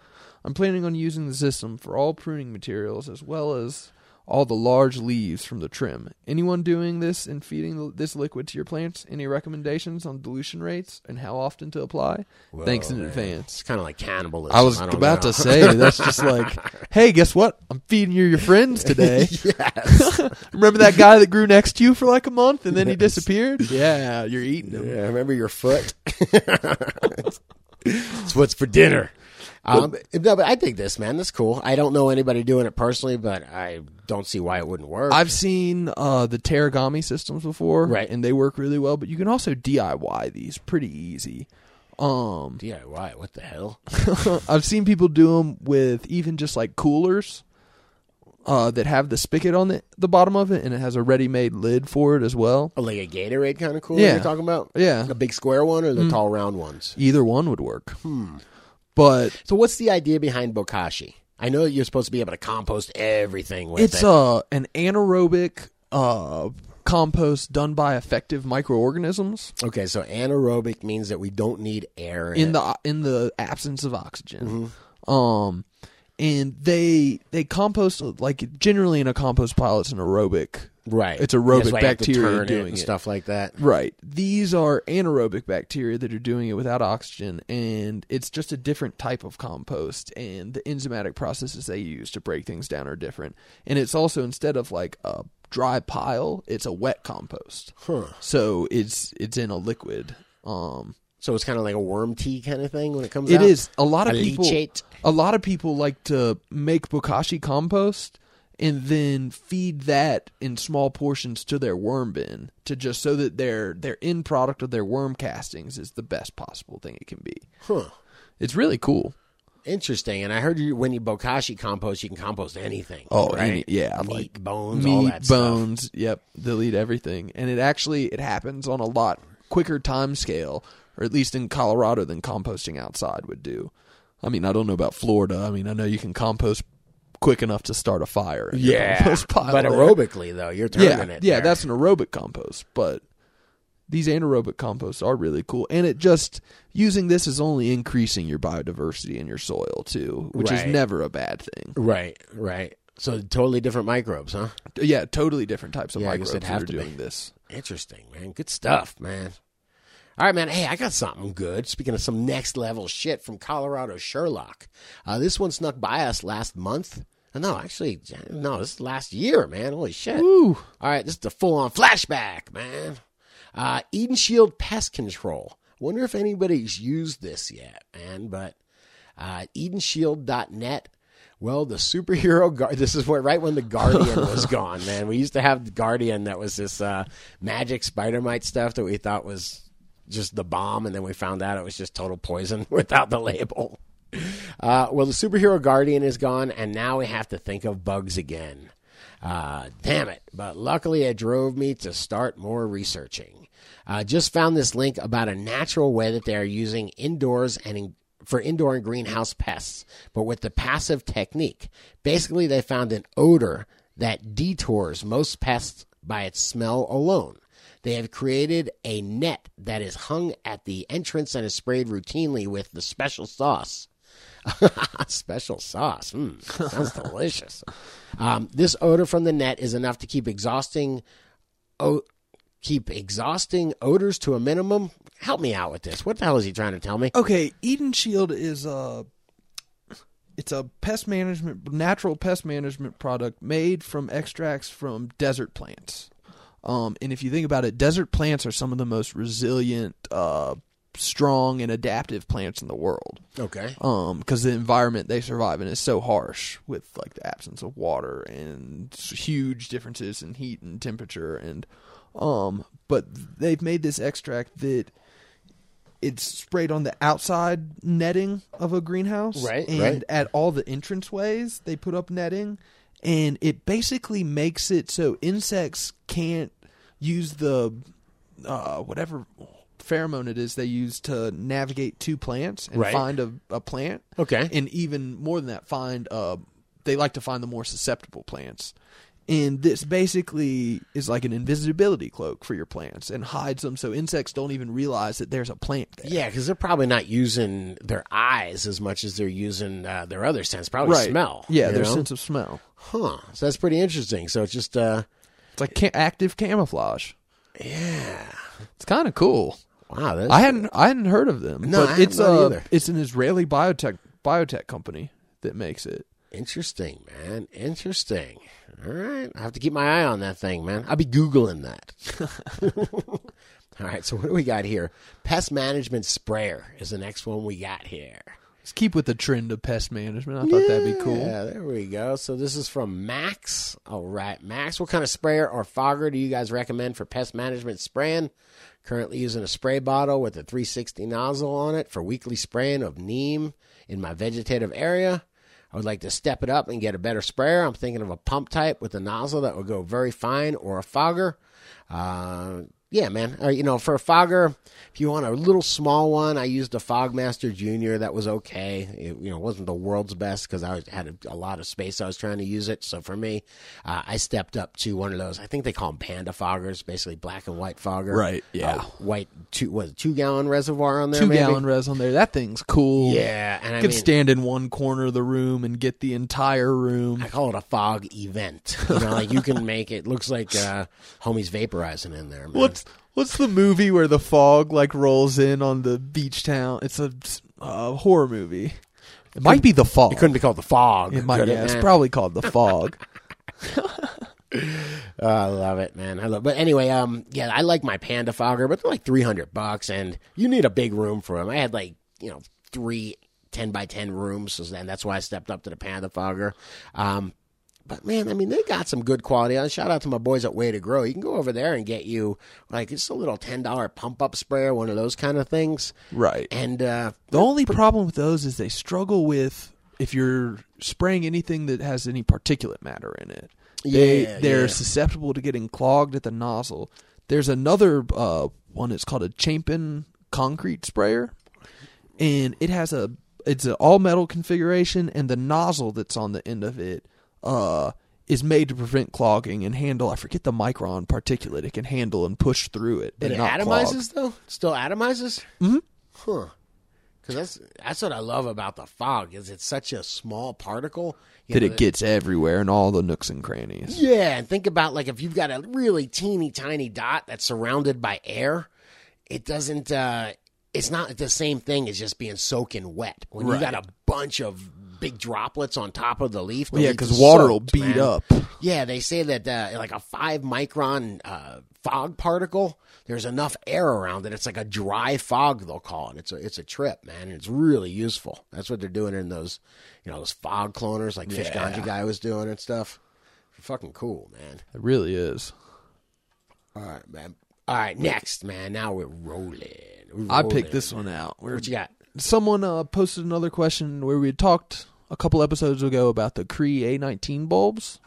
I'm planning on using the system for all pruning materials as well as all the large leaves from the trim. Anyone doing this and feeding this liquid to your plants? Any recommendations on dilution rates and how often to apply? Whoa, Thanks in man. advance. It's kind of like cannibalism. I was I about know. to say, that's just like, hey, guess what? I'm feeding you your friends today. Yes. Remember that guy that grew next to you for like a month and then yes. he disappeared? Yeah, you're eating him. Yeah, remember your foot? It's what's for dinner. Um, no, but I think this, man, this is cool. I don't know anybody doing it personally, but I don't see why it wouldn't work. I've seen uh, the Terragami systems before, right? And they work really well, but you can also D I Y these pretty easy. Um, D I Y, what the hell? I've seen people do them with even just like coolers uh, that have the spigot on the, the bottom of it, and it has a ready-made lid for it as well. Oh, like a Gatorade kind of cooler yeah. you're talking about? Yeah. A big square one or the mm. tall round ones? Either one would work. Hmm. But so what's the idea behind Bokashi? I know you're supposed to be able to compost everything with it's, it. It's uh, an anaerobic uh, compost done by effective microorganisms. Okay, so anaerobic means that we don't need air in, in the in the absence of oxygen. Mm-hmm. Um, and they they compost like generally in a compost pile. It's an aerobic, right? It's aerobic bacteria doing it and it. stuff like that. Right. These are anaerobic bacteria that are doing it without oxygen, and it's just a different type of compost. And the enzymatic processes they use to break things down are different. And it's also instead of like a dry pile, it's a wet compost. Huh. So it's it's in a liquid. Um. So it's kind of like a worm tea kind of thing when it comes out? It is. A lot of people, a lot of people like to make Bokashi compost and then feed that in small portions to their worm bin to just so that their their end product of their worm castings is the best possible thing it can be. Huh. It's really cool. Interesting. And I heard you, when you Bokashi compost, you can compost anything. Oh, right? any, yeah. Meat, like, bones, meat, all that bones, stuff. Yep. Delete everything. And it actually it happens on a lot quicker time scale, or at least in Colorado, than composting outside would do. I mean, I don't know about Florida. I mean, I know you can compost quick enough to start a fire. In yeah, your pile but aerobically, there. though, you're turning yeah, it. Yeah, there. That's an aerobic compost, but these anaerobic composts are really cool. And it just, using this is only increasing your biodiversity in your soil, too, which right. is never a bad thing. Right, right. So totally different microbes, huh? Yeah, totally different types of yeah, microbes that are doing be. this. Interesting, man. Good stuff, man. All right, man. Hey, I got something good. Speaking of some next level shit from Colorado Sherlock. Uh, this one snuck by us last month. No, actually, no, this is last year, man. Holy shit. Woo. All right, this is the full-on flashback, man. Uh, Eden Shield Pest Control. Wonder if anybody's used this yet, man, but uh, eden shield dot net. Well, the superhero guard. This is where, right when the Guardian was gone, man. We used to have the Guardian that was this uh, magic spider-mite stuff that we thought was just the bomb, and then we found out it was just total poison without the label. Uh, well, the superhero Guardian is gone, and now we have to think of bugs again. Uh, damn it. But luckily, it drove me to start more researching. Uh, just found this link about a natural way that they are using indoors and in for indoor and greenhouse pests, but with the passive technique. Basically, they found an odor that detours most pests by its smell alone. They have created a net that is hung at the entrance and is sprayed routinely with the special sauce. Special sauce. Mm, sounds delicious. Um, this odor from the net is enough to keep exhausting o- keep exhausting odors to a minimum. Help me out with this. What the hell is he trying to tell me? Okay, Eden Shield is... Uh... It's a pest management, natural pest management product made from extracts from desert plants. Um, and if you think about it, desert plants are some of the most resilient, uh, strong and adaptive plants in the world. Okay. Um, because the environment they survive in is so harsh with like the absence of water and huge differences in heat and temperature. And, um, but they've made this extract that it's sprayed on the outside netting of a greenhouse. Right, and right. At all the entranceways, they put up netting. And it basically makes it so insects can't use the uh, whatever pheromone it is they use to navigate to plants and right. find a, a plant. Okay. And even more than that, find uh, they like to find the more susceptible plants. And this basically is like an invisibility cloak for your plants and hides them so insects don't even realize that there's a plant there. Yeah, because they're probably not using their eyes as much as they're using uh, their other sense, probably right. smell. Yeah, their know? sense of smell. Huh. So that's pretty interesting. So it's just... Uh, it's like ca- active camouflage. Yeah. It's kind of cool. Wow. That's I hadn't I hadn't heard of them. No, but I it's, uh, either. It's an Israeli biotech biotech company that makes it. Interesting, man. Interesting. All right. I have to keep my eye on that thing, man. I'll be Googling that. All right. So what do we got here? Pest management sprayer is the next one we got here. Let's keep with the trend of pest management. I yeah, thought that'd be cool. Yeah, there we go. So this is from Max. All right, Max. What kind of sprayer or fogger do you guys recommend for pest management spraying? Currently using a spray bottle with a three sixty nozzle on it for weekly spraying of neem in my vegetative area. I would like to step it up and get a better sprayer. I'm thinking of a pump type with a nozzle that would go very fine or a fogger. Uh, yeah, man. Uh, you know, for a fogger, if you want a little small one, I used a Fogmaster Junior That was okay. It, you know, wasn't the world's best because I had a, a lot of space I was trying to use it. So for me, uh, I stepped up to one of those. I think they call them Panda Foggers, basically black and white fogger. Right, yeah. Uh, white, two, what, a two-gallon reservoir on there, two maybe? Two-gallon res on there. That thing's cool. Yeah. And you I could mean, stand in one corner of the room and get the entire room. I call it a fog event. You know, like you can make it. Looks like uh, homies vaporizing in there, man. What's What's the movie where the fog like rolls in on the beach town? It's a uh, horror movie. It might be The Fog. It couldn't be called The Fog. It might. Yeah, it? It's probably called The Fog. Oh, I love it, man. I love. But anyway, um, yeah, I like my Panda Fogger, but they're like three hundred bucks, and you need a big room for them. I had like you know three ten by ten rooms, so then that's why I stepped up to the Panda Fogger. Um. But, man, I mean, they got some good quality. Shout out to my boys at Way to Grow. You can go over there and get you, like, just a little ten dollar pump-up sprayer, one of those kind of things. Right. And uh, the only problem with those is they struggle with if you're spraying anything that has any particulate matter in it. They, yeah, They're yeah. susceptible to getting clogged at the nozzle. There's another uh, one that's called a Chapin concrete sprayer, and it has a it's an all-metal configuration, and the nozzle that's on the end of it Uh, is made to prevent clogging and handle, I forget the micron particulate it can handle and push through it. But and it not atomizes, clog. though? Still atomizes? Mm-hmm. Huh. Because that's, that's what I love about the fog, is it's such a small particle. You that know, it that, gets everywhere in all the nooks and crannies. Yeah, and think about, like, if you've got a really teeny, tiny dot that's surrounded by air, it doesn't, uh, it's not the same thing as just being soaking wet. When right. you got a bunch of big droplets on top of the leaf. The yeah, because water will beat man. up. Yeah, they say that uh, like a five micron uh, fog particle, there's enough air around it. It's like a dry fog, they'll call it. It's a it's a trip, man. It's really useful. That's what they're doing in those, you know, those fog cloners like yeah. Fish Ganja guy was doing and stuff. Fucking cool, man. It really is. All right, man. All right, next, man. Now we're rolling. We're rolling I picked this man. one out. Where, what you got? Someone uh, posted another question where we had talked a couple episodes ago about the Cree A nineteen bulbs.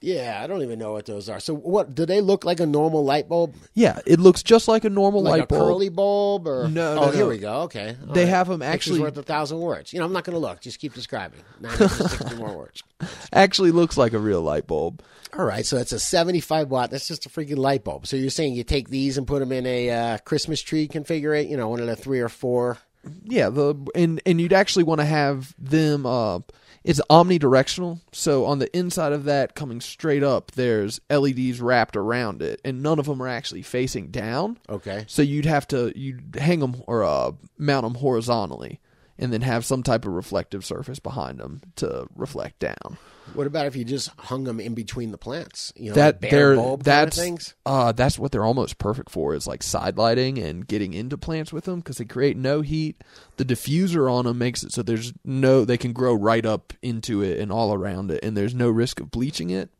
Yeah, I don't even know what those are. So what, do they look like a normal light bulb? Yeah, it looks just like a normal like light a bulb. Like a curly bulb? Or... No, no, Oh, no. Here we go. Okay. All they right. have them actually... It's worth a thousand words. You know, I'm not going to look. Just keep describing. nine hundred sixty more words. Actually looks like a real light bulb. All right, so that's a seventy-five watt. That's just a freaking light bulb. So you're saying you take these and put them in a uh, Christmas tree configuration, you know, one of the three or four... Yeah, the and, and you'd actually want to have them, uh, it's omnidirectional, so on the inside of that coming straight up, there's L E Ds wrapped around it, and none of them are actually facing down. Okay. So you'd have to, you'd hang them or uh, mount them horizontally, and then have some type of reflective surface behind them to reflect down. What about if you just hung them in between the plants? You know, that like bare bulb that's, kind of things? Uh, that's what they're almost perfect for, is like side lighting and getting into plants with them, because they create no heat. The diffuser on them makes it so there's no, they can grow right up into it and all around it, and there's no risk of bleaching it.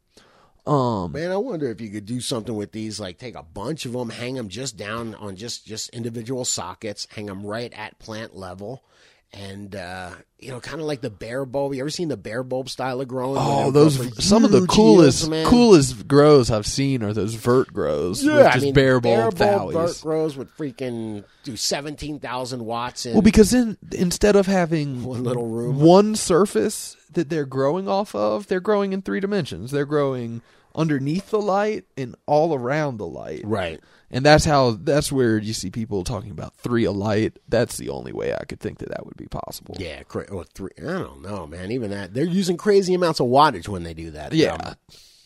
Um, Man, I wonder if you could do something with these, like take a bunch of them, hang them just down on just, just individual sockets, hang them right at plant level. And, uh, you know, kind of like the bear bulb. You ever seen the bear bulb style of growing? Oh, those like some of the coolest years, coolest grows I've seen are those vert grows. Yeah, with just I mean, bear bulb, bear bulb vert grows would freaking do seventeen thousand watts. In well, because in, instead of having one little room, one surface that they're growing off of, they're growing in three dimensions. They're growing underneath the light and all around the light. Right. And that's how, that's where you see people talking about three a light. That's the only way I could think that that would be possible. Yeah. Cra- or three, I don't know, man. Even that, they're using crazy amounts of wattage when they do that. Yeah. Um,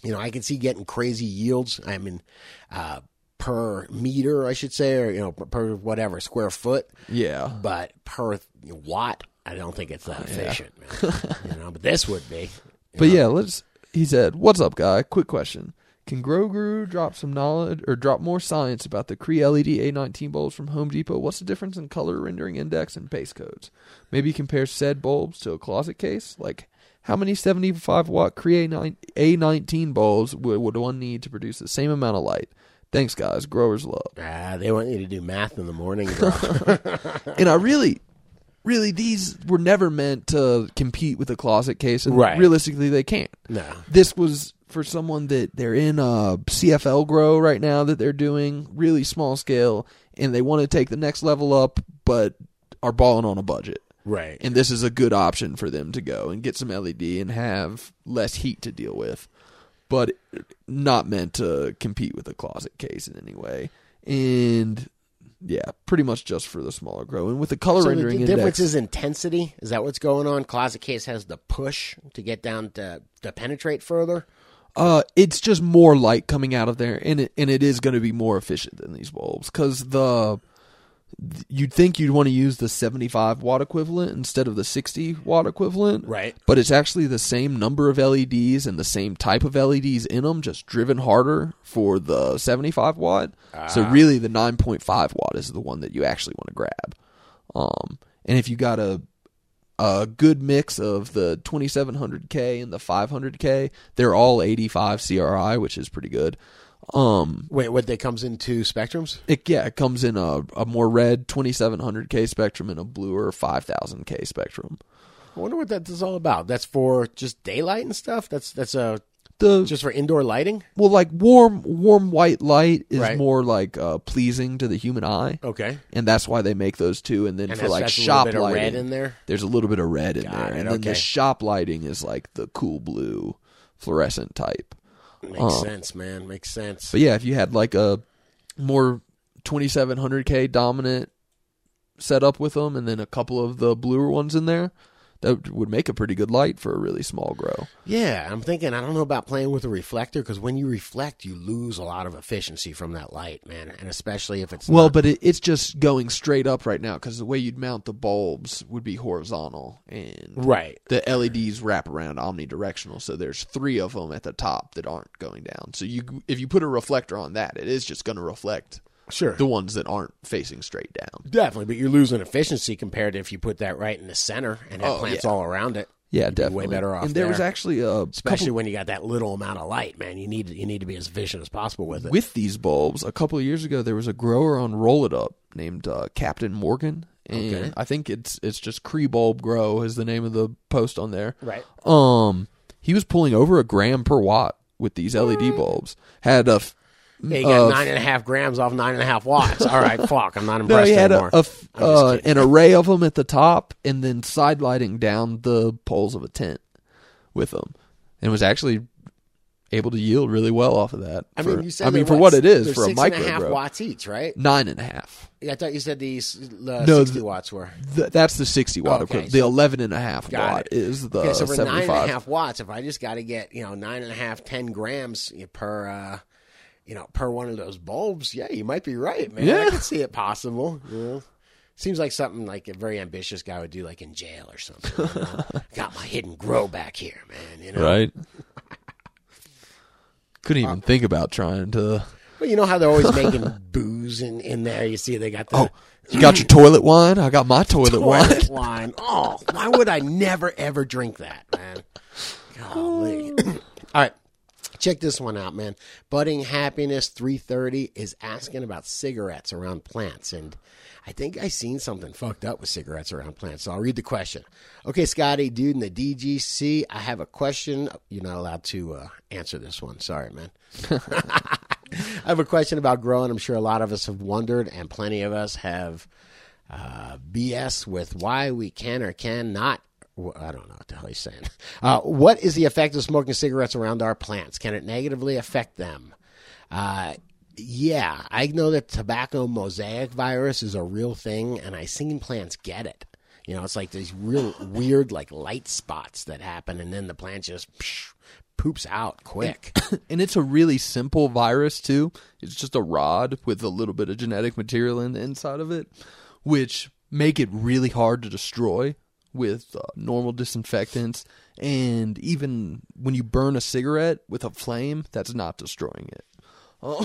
you know, I can see getting crazy yields. I mean, uh, per meter, I should say, or, you know, per whatever, square foot. Yeah. But per watt, I don't think it's that efficient, yeah. man. You know, but this would be. But know? yeah, let's, he said, "What's up, guy? Quick question. Can Grow Guru drop some knowledge or drop more science about the Cree L E D A nineteen bulbs from Home Depot? What's the difference in color rendering index and base codes? Maybe compare said bulbs to a closet case. Like, how many seventy-five watt Cree A nineteen bulbs would, would one need to produce the same amount of light? Thanks, guys. Growers love." Ah, they want you to do math in the morning. And I really, really, these were never meant to compete with a closet case. And right. Realistically, they can't. No. This was... for someone that they're in a C F L grow right now that they're doing really small scale and they want to take the next level up, but are balling on a budget. Right. And this is a good option for them to go and get some L E D and have less heat to deal with, but not meant to compete with a closet case in any way. And yeah, pretty much just for the smaller grow. And with the color so rendering the index. The difference is intensity. Is that what's going on? Closet case has the push to get down to, to penetrate further. Uh, it's just more light coming out of there, and it, and it is going to be more efficient than these bulbs, because the you'd think you'd want to use the seventy-five watt equivalent instead of the sixty watt equivalent, right? But it's actually the same number of L E Ds and the same type of L E Ds in them, just driven harder for the seventy-five watt. Ah. So really, the nine point five watt is the one that you actually want to grab. Um, and if you got a A good mix of the twenty-seven hundred K and the five hundred K. They're all eighty-five C R I, which is pretty good. Um, Wait, what? They comes in two spectrums? It, yeah, it comes in a, a more red twenty-seven hundred K spectrum and a bluer five thousand K spectrum. I wonder what that is all about. That's for just daylight and stuff. That's that's a the, just for indoor lighting. Well, like warm, warm white light is right. more like uh, pleasing to the human eye. Okay, and that's why they make those two. And then and for that's, like that's shop a bit lighting, of red in there? There's a little bit of red in Got there, it, and then okay. the shop lighting is like the cool blue, fluorescent type. Makes um, sense, man. Makes sense. But yeah, if you had like a more twenty-seven hundred K dominant setup with them, and then a couple of the bluer ones in there. That would make a pretty good light for a really small grow. Yeah, I'm thinking, I don't know about playing with a reflector, because when you reflect, you lose a lot of efficiency from that light, man, and especially if it's Well, not... but it, it's just going straight up right now, because the way you'd mount the bulbs would be horizontal, and right. the L E Ds wrap around omnidirectional, so there's three of them at the top that aren't going down. So you, if you put a reflector on that, it is just going to reflect... Sure. The ones that aren't facing straight down. Definitely, but you're losing efficiency compared to if you put that right in the center and have oh, plants yeah. all around it. Yeah, You'd definitely. Be way better off and there. there was actually a Especially couple... when you got that little amount of light, man. You need, you need to be as efficient as possible with it. With these bulbs, a couple of years ago, there was a grower on Roll It Up named uh, Captain Morgan. And okay. I think it's it's just Cree Bulb Grow is the name of the post on there. Right. Um, He was pulling over a gram per watt with these L E D bulbs. Had a... Yeah, you got uh, nine and a half grams off nine and a half watts. All right, fuck, I'm not impressed no, he had anymore. A, a, uh, an array of them at the top, and then side lighting down the poles of a tent with them, and was actually able to yield really well off of that. I for, mean, you said I mean, for what, what it is for a micro. Six and a half grow. Watts each, right? Nine and a half. Yeah, I thought you said these the no, sixty the, watts were. The, that's the sixty watt. Oh, okay. The so, eleven and a half watt it. Is the okay, so for seventy-five. Nine and a half watts. If I just got to get you know nine and a half, ten grams per. Uh, You know, per one of those bulbs, yeah, you might be right, man. Yeah. I can see it possible. You know, Seems like something like a very ambitious guy would do, like in jail or something. You know? Got my hidden grow back here, man. You know, right? Couldn't even uh, think about trying to. Well, you know how they're always making booze in, in there. You see, they got the. Oh, you got your toilet wine. I got my toilet, toilet wine. wine. Oh, why would I never ever drink that, man? Golly. All right. Check this one out, man. Budding Happiness three thirty is asking about cigarettes around plants. And I think I seen something fucked up with cigarettes around plants. So I'll read the question. Okay, Scotty, dude, in the D G C, I have a question. You're not allowed to uh, answer this one. Sorry, man. I have a question about growing. I'm sure a lot of us have wondered, and plenty of us have uh, B S with why we can or cannot. I don't know what the hell he's saying. Uh, what is the effect of smoking cigarettes around our plants? Can it negatively affect them? Uh, yeah, I know that tobacco mosaic virus is a real thing, and I've seen plants get it. You know, it's like these real weird, like light spots that happen, and then the plant just psh, poops out quick. And, and it's a really simple virus too. It's just a rod with a little bit of genetic material in the inside of it, which make it really hard to destroy with uh, normal disinfectants, and even when you burn a cigarette with a flame, that's not destroying it. Uh,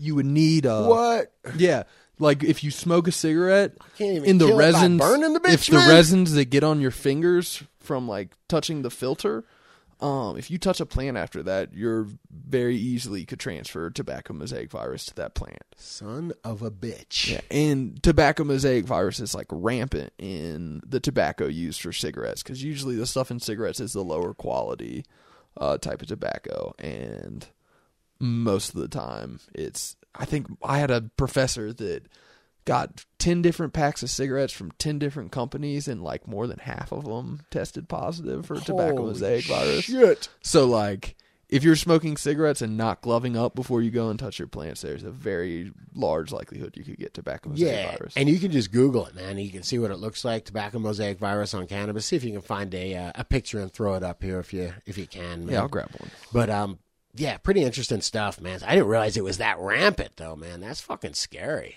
you would need a... What? Yeah, like if you smoke a cigarette, I can't even in the resins, burning the bitch, if man. the resins that get on your fingers from like touching the filter, um, if you touch a plant after that, you're very easily could transfer tobacco mosaic virus to that plant. Son of a bitch. Yeah, and tobacco mosaic virus is like rampant in the tobacco used for cigarettes, because usually the stuff in cigarettes is the lower quality uh, type of tobacco, and most of the time it's, I think I had a professor that got ten different packs of cigarettes from ten different companies, and like more than half of them tested positive for tobacco Holy mosaic virus. Shit. So like if you're smoking cigarettes and not gloving up before you go and touch your plants, there's a very large likelihood you could get tobacco mosaic yeah, virus. And you can just Google it, man. You can see what it looks like, tobacco mosaic virus on cannabis. See if you can find a uh, a picture and throw it up here if you if you can, man. Yeah, I'll grab one. But um yeah, pretty interesting stuff, man. I didn't realize it was that rampant though, man. That's fucking scary.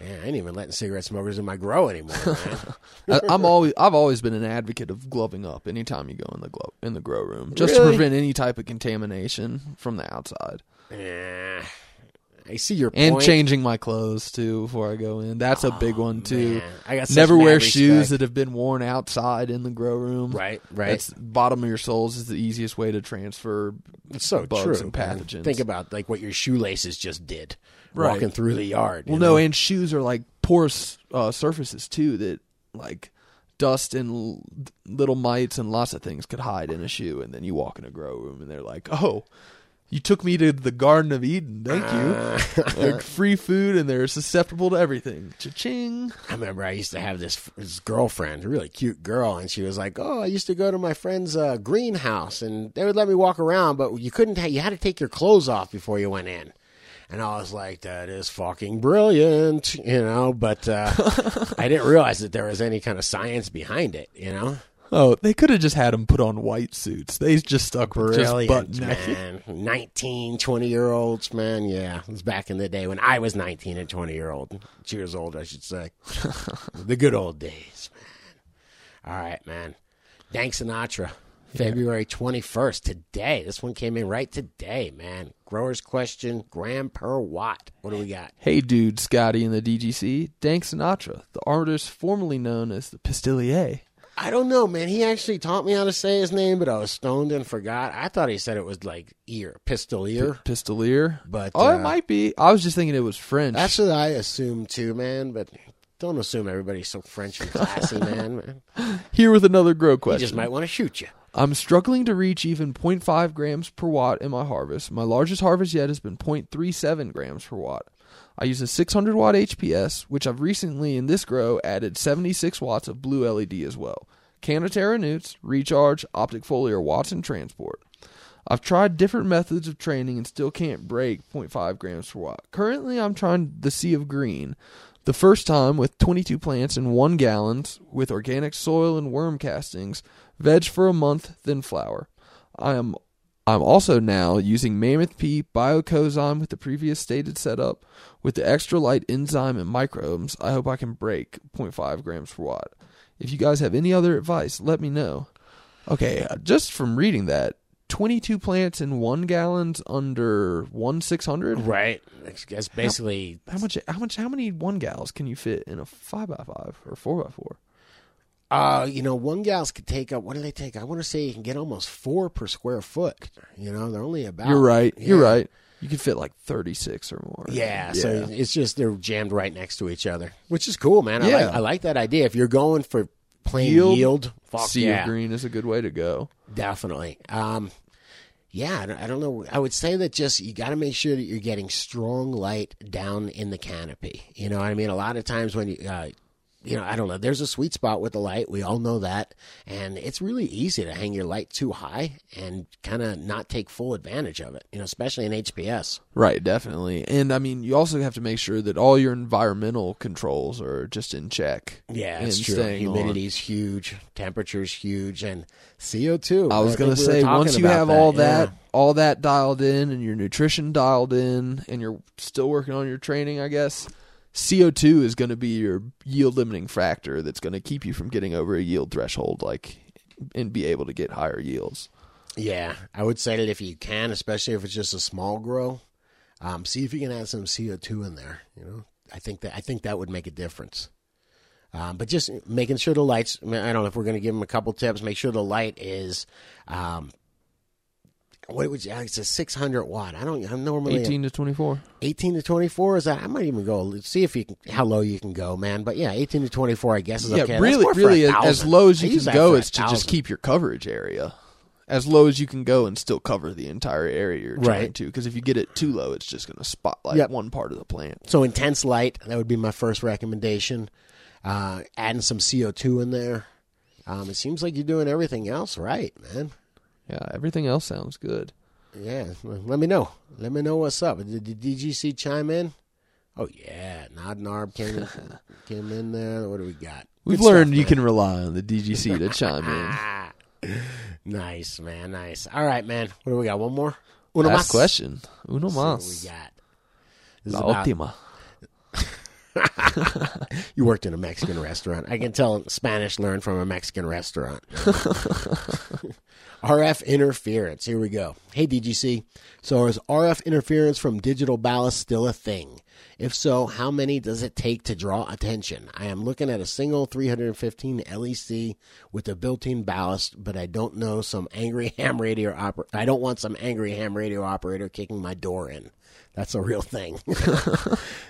Man, I ain't even letting cigarette smokers in my grow anymore. Man. I'm always, I've always been an advocate of gloving up anytime you go in the glow, in the grow room, just really? to prevent any type of contamination from the outside. Yeah, I see your point. And changing my clothes too before I go in. That's oh, a big one too. Man. I got never wear respect. shoes that have been worn outside in the grow room. Right, right. That's, bottom of your soles is the easiest way to transfer it's so bugs true, and pathogens. Man. Think about like what your shoelaces just did. Right. Walking through the yard. Well, you know? no, and shoes are like porous uh, surfaces too that like dust and l- little mites and lots of things could hide in a shoe. And then you walk in a grow room and they're like, oh, you took me to the Garden of Eden. Thank you. Uh, they're free food and they're susceptible to everything. Cha-ching. I remember I used to have this, this girlfriend, a really cute girl, and she was like, oh, I used to go to my friend's uh, greenhouse and they would let me walk around, but you couldn't, ha- you had to take your clothes off before you went in. And I was like, that is fucking brilliant, you know, but uh, I didn't realize that there was any kind of science behind it, you know. Oh, they could have just had them put on white suits. They just stuck brilliant, just man. nineteen, twenty-year-olds, man, yeah. It was back in the day when I was nineteen and twenty-year-old. Two years old, I should say. The good old days, man. All right, man. Dank Sinatra. February twenty-first, today. This one came in right today, man. Grower's question, gram per watt. What do we got? Hey, dude, Scotty in the D G C. Dank Sinatra, the artist formerly known as the Pistolier. I don't know, man. He actually taught me how to say his name, but I was stoned and forgot. I thought he said it was like ear, Pistolier. P- Pistolier? But, oh, uh, it might be. I was just thinking it was French. That's what I assumed, too, man, but... Don't assume everybody's so French and classy, man. Here with another grow question. You just might want to shoot you. I'm struggling to reach even zero point five grams per watt in my harvest. My largest harvest yet has been zero point three seven grams per watt. I use a six hundred watt H P S, which I've recently in this grow added seventy-six watts of blue L E D as well. Cannaterra newts, recharge, optic foliar watts, and transport. I've tried different methods of training and still can't break zero point five grams per watt. Currently, I'm trying the Sea of Green. The first time with twenty-two plants and one gallon with organic soil and worm castings, veg for a month, then flower. I am I'm also now using Mammoth P Biocozyme with the previous stated setup with the extra light enzyme and microbes. I hope I can break zero point five grams per watt. If you guys have any other advice, let me know. Okay, just from reading that, twenty-two plants in one gallons under one six hundred. Right, that's basically how, how much. How much? How many one gals can you fit in a five by five or four by four? Uh, you know, one gals could take up, what do they take? I want to say you can get almost four per square foot. You know, they're only about. You're right. Yeah. You're right. You could fit like thirty-six or more. Yeah, yeah. So it's just, they're jammed right next to each other, which is cool, man. I, yeah. like, I like that idea. If you're going for plain yield, yield fuck sea yeah. of green is a good way to go. Definitely. Um, yeah, I don't, I don't know. I would say that just, you got to make sure that you're getting strong light down in the canopy. You know what I mean? A lot of times when you, uh, You know, I don't know. There's a sweet spot with the light. We all know that. And it's really easy to hang your light too high and kind of not take full advantage of it, you know, especially in H P S. Right, definitely. And, I mean, you also have to make sure that all your environmental controls are just in check. Yeah, it's true. Humidity's huge. Temperature's huge. And C O two. I was going to say, once you have all that, all that dialed in and your nutrition dialed in and you're still working on your training, I guess, C O two is going to be your yield limiting factor that's going to keep you from getting over a yield threshold, like, and be able to get higher yields. Yeah, I would say that if you can, especially if it's just a small grow, um, see if you can add some C O two in there. You know, I think that I think that would make a difference. Um, but just making sure the lights. I, mean, I don't know if we're going to give them a couple tips. Make sure the light is. Um, What would you, it's a six hundred watt. I don't, I'm normally eighteen to twenty-four. eighteen to twenty-four is that? I might even go, let's see if you can, how low you can go, man. But yeah, eighteen to twenty-four, I guess is yeah, okay. Really, really, a, as low as you can go is to just keep your coverage area as low as you can go and still cover the entire area you're trying right. to. Because if you get it too low, it's just going to spotlight yep. one part of the plant. So intense light, that would be my first recommendation. Uh, adding some C O two in there. Um, it seems like you're doing everything else right, man. Yeah, everything else sounds good. Yeah, let me know. Let me know what's up. Did the D G C chime in? Oh, yeah. Nod and Arb came in, came in there. What do we got? We've good learned stuff, you man. Can rely on the D G C to chime in. Nice, man. Nice. All right, man. What do we got? One more? Uno Last mas. question. Uno mas. What we got? This La is about... última. You worked in a Mexican restaurant. I can tell Spanish learned from a Mexican restaurant. R F interference. Here we go. Hey, D G C. So is R F interference from digital ballast still a thing? If so, how many does it take to draw attention? I am looking at a single three fifteen L E C with a built-in ballast, but I don't know some angry ham radio oper- I don't want some angry ham radio operator kicking my door in. That's a real thing.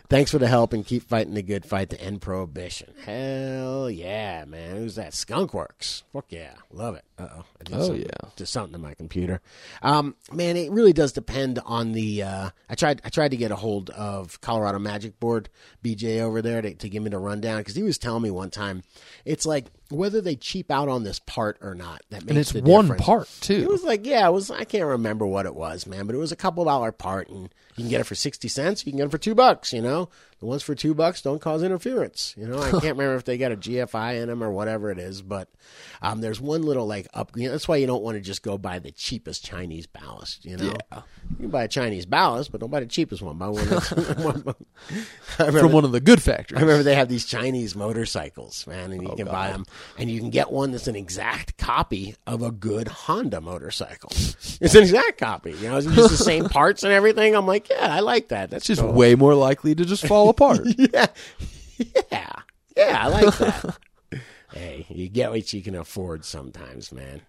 Thanks for the help and keep fighting the good fight to end prohibition. Hell yeah, man. Who's that? Skunkworks. Fuck yeah. Love it. Uh-oh. I did oh, something, yeah. Did something to my computer. Um, man, it really does depend on the... Uh, I tried I tried to get a hold of Colorado Magic Board, B J over there, to, to give me the rundown, because he was telling me one time, it's like, whether they cheap out on this part or not, that makes and it's the one difference. Part too. It was like, yeah, it was. I can't remember what it was, man, but it was a couple dollar part, and you can get it for sixty cents. You can get it for two bucks. You know, the ones for two bucks don't cause interference. You know, I can't remember if they got a G F I in them or whatever it is, but um, there's one little like up. You know, that's why you don't want to just go buy the cheapest Chinese ballast. You know, yeah. You can buy a Chinese ballast, but don't buy the cheapest one. Buy one, that's, one, one. Remember, from one of the good factories. I remember they have these Chinese motorcycles, man, and you oh, can God. buy them. And you can get one that's an exact copy of a good Honda motorcycle. It's an exact copy. You know, it's just the same parts and everything. I'm like, yeah, I like that. That's just cool. Way more likely to just fall apart. yeah. Yeah. Yeah, I like that. Hey, you get what you can afford sometimes, man.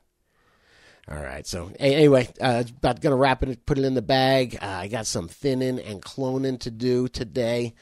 All right. So anyway, uh, about going to wrap it, put it in the bag. Uh, I got some thinning and cloning to do today.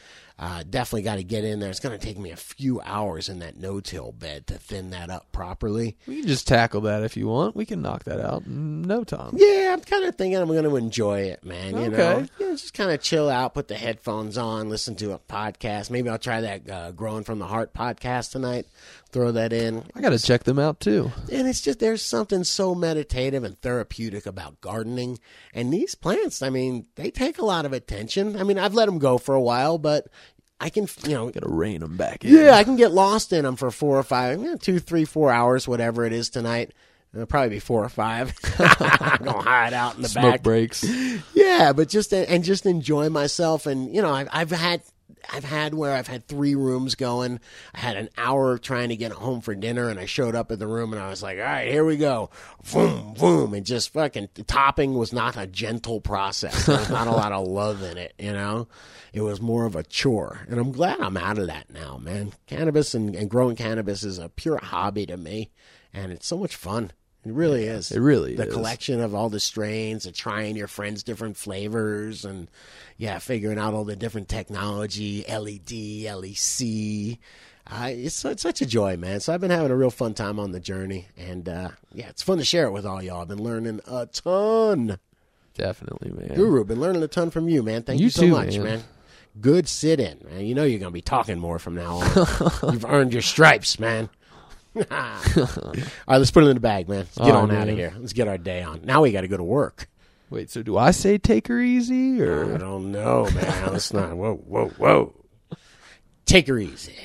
Uh, definitely got to get in there. It's going to take me a few hours in that no-till bed to thin that up properly. We can just tackle that if you want. We can knock that out in no time. Yeah, I'm kind of thinking I'm going to enjoy it, man. You okay. know, yeah, just kind of chill out, put the headphones on, listen to a podcast. Maybe I'll try that uh, Growing From The Heart podcast tonight. Throw that in. I got to check them out, too. And it's just, there's something so meditative and therapeutic about gardening. And these plants, I mean, they take a lot of attention. I mean, I've let them go for a while, but I can, you know. Got to rein them back in. Yeah, I can get lost in them for four or five, you know, two, three, four hours, whatever it is tonight. It'll probably be four or five. I'm going to hide out in the Smoke back. Smoke breaks. Yeah, but just and just enjoy myself. And, you know, I've, I've had... I've had where I've had three rooms going. I had an hour trying to get home for dinner, and I showed up at the room, and I was like, all right, here we go. Boom, boom. And just fucking the topping was not a gentle process. There was not a lot of love in it, you know? It was more of a chore. And I'm glad I'm out of that now, man. Cannabis and, and growing cannabis is a pure hobby to me, and it's so much fun. It really is. It really the is. The collection of all the strains and trying your friends' different flavors and, yeah, figuring out all the different technology, L E D, L E C. Uh, it's, it's such a joy, man. So I've been having a real fun time on the journey. And, uh, yeah, it's fun to share it with all y'all. I've been learning a ton. Definitely, man. Guru, been learning a ton from you, man. Thank you, you so too, much, man. man. Good sit-in, man. You know you're going to be talking more from now on. You've earned your stripes, man. All right, let's put it in the bag, man. Let's get oh, on man. out of here. Let's get our day on. Now we got to go to work. Wait, so do I say take her easy, or I don't know, man. Let's not. Whoa, whoa, whoa. Take her easy.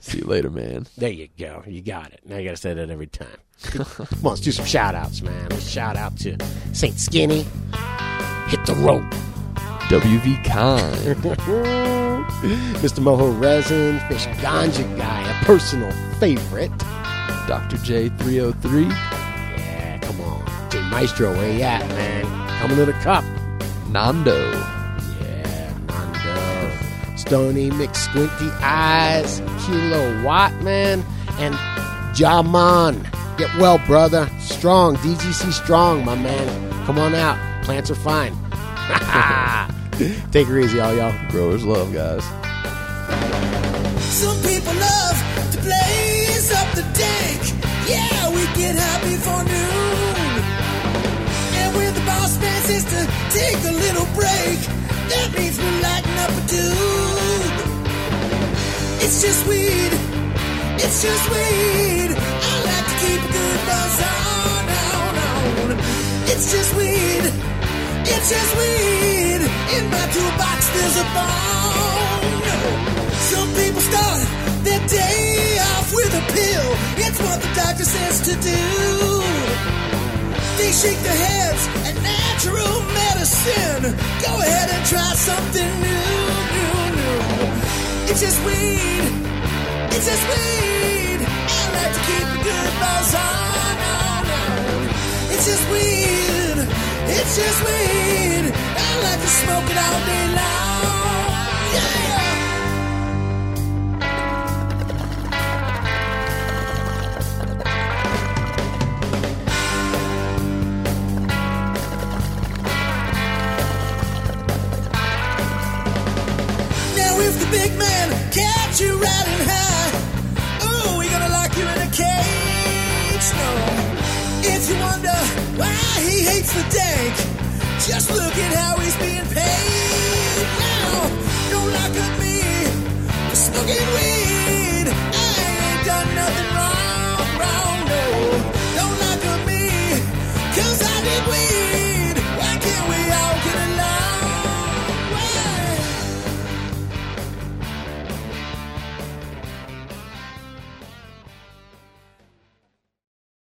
See you later, man. There you go. You got it. Now you got to say that every time. Come on, let's do some shout outs, man. Let's shout out to Saint Skinny. Hit the rope. W V Con. Mister Moho Resin, Fish Ganja Guy, a personal favorite. Doctor J three oh three. Yeah, come on. J Maestro, where you at, man? Coming to the cup. Nando. Yeah, Nando. Stony McSquinty Eyes, Kilowatt, man. And Jaman. Get well, brother. Strong. D G C Strong, my man. Come on out. Plants are fine. Ha ha. Take her easy, all y'all. Growers love, guys. Some people love to blaze up the dank. Yeah, we get happy for noon. And we're the boss man sister. Take a little break. That means we're lighting up a dude. It's just weed. It's just weed. I like to keep a good buzz on, on, on. It's just weed. It's just weed. In my toolbox there's a bone. Some people start their day off with a pill. It's what the doctor says to do. They shake their heads at natural medicine. Go ahead and try something new, new, new. It's just weed. It's just weed. I like to keep a good buzz on, on, on. It's just weed. It's just weed. I like to smoke it all day long. Yeah. Now if the big man catch you riding high, ooh, we gonna lock you in a cage. No. If you wonder why he hates the dank, just look at how he's being paid now. Don't look at me for smoking weed. I ain't done nothing wrong.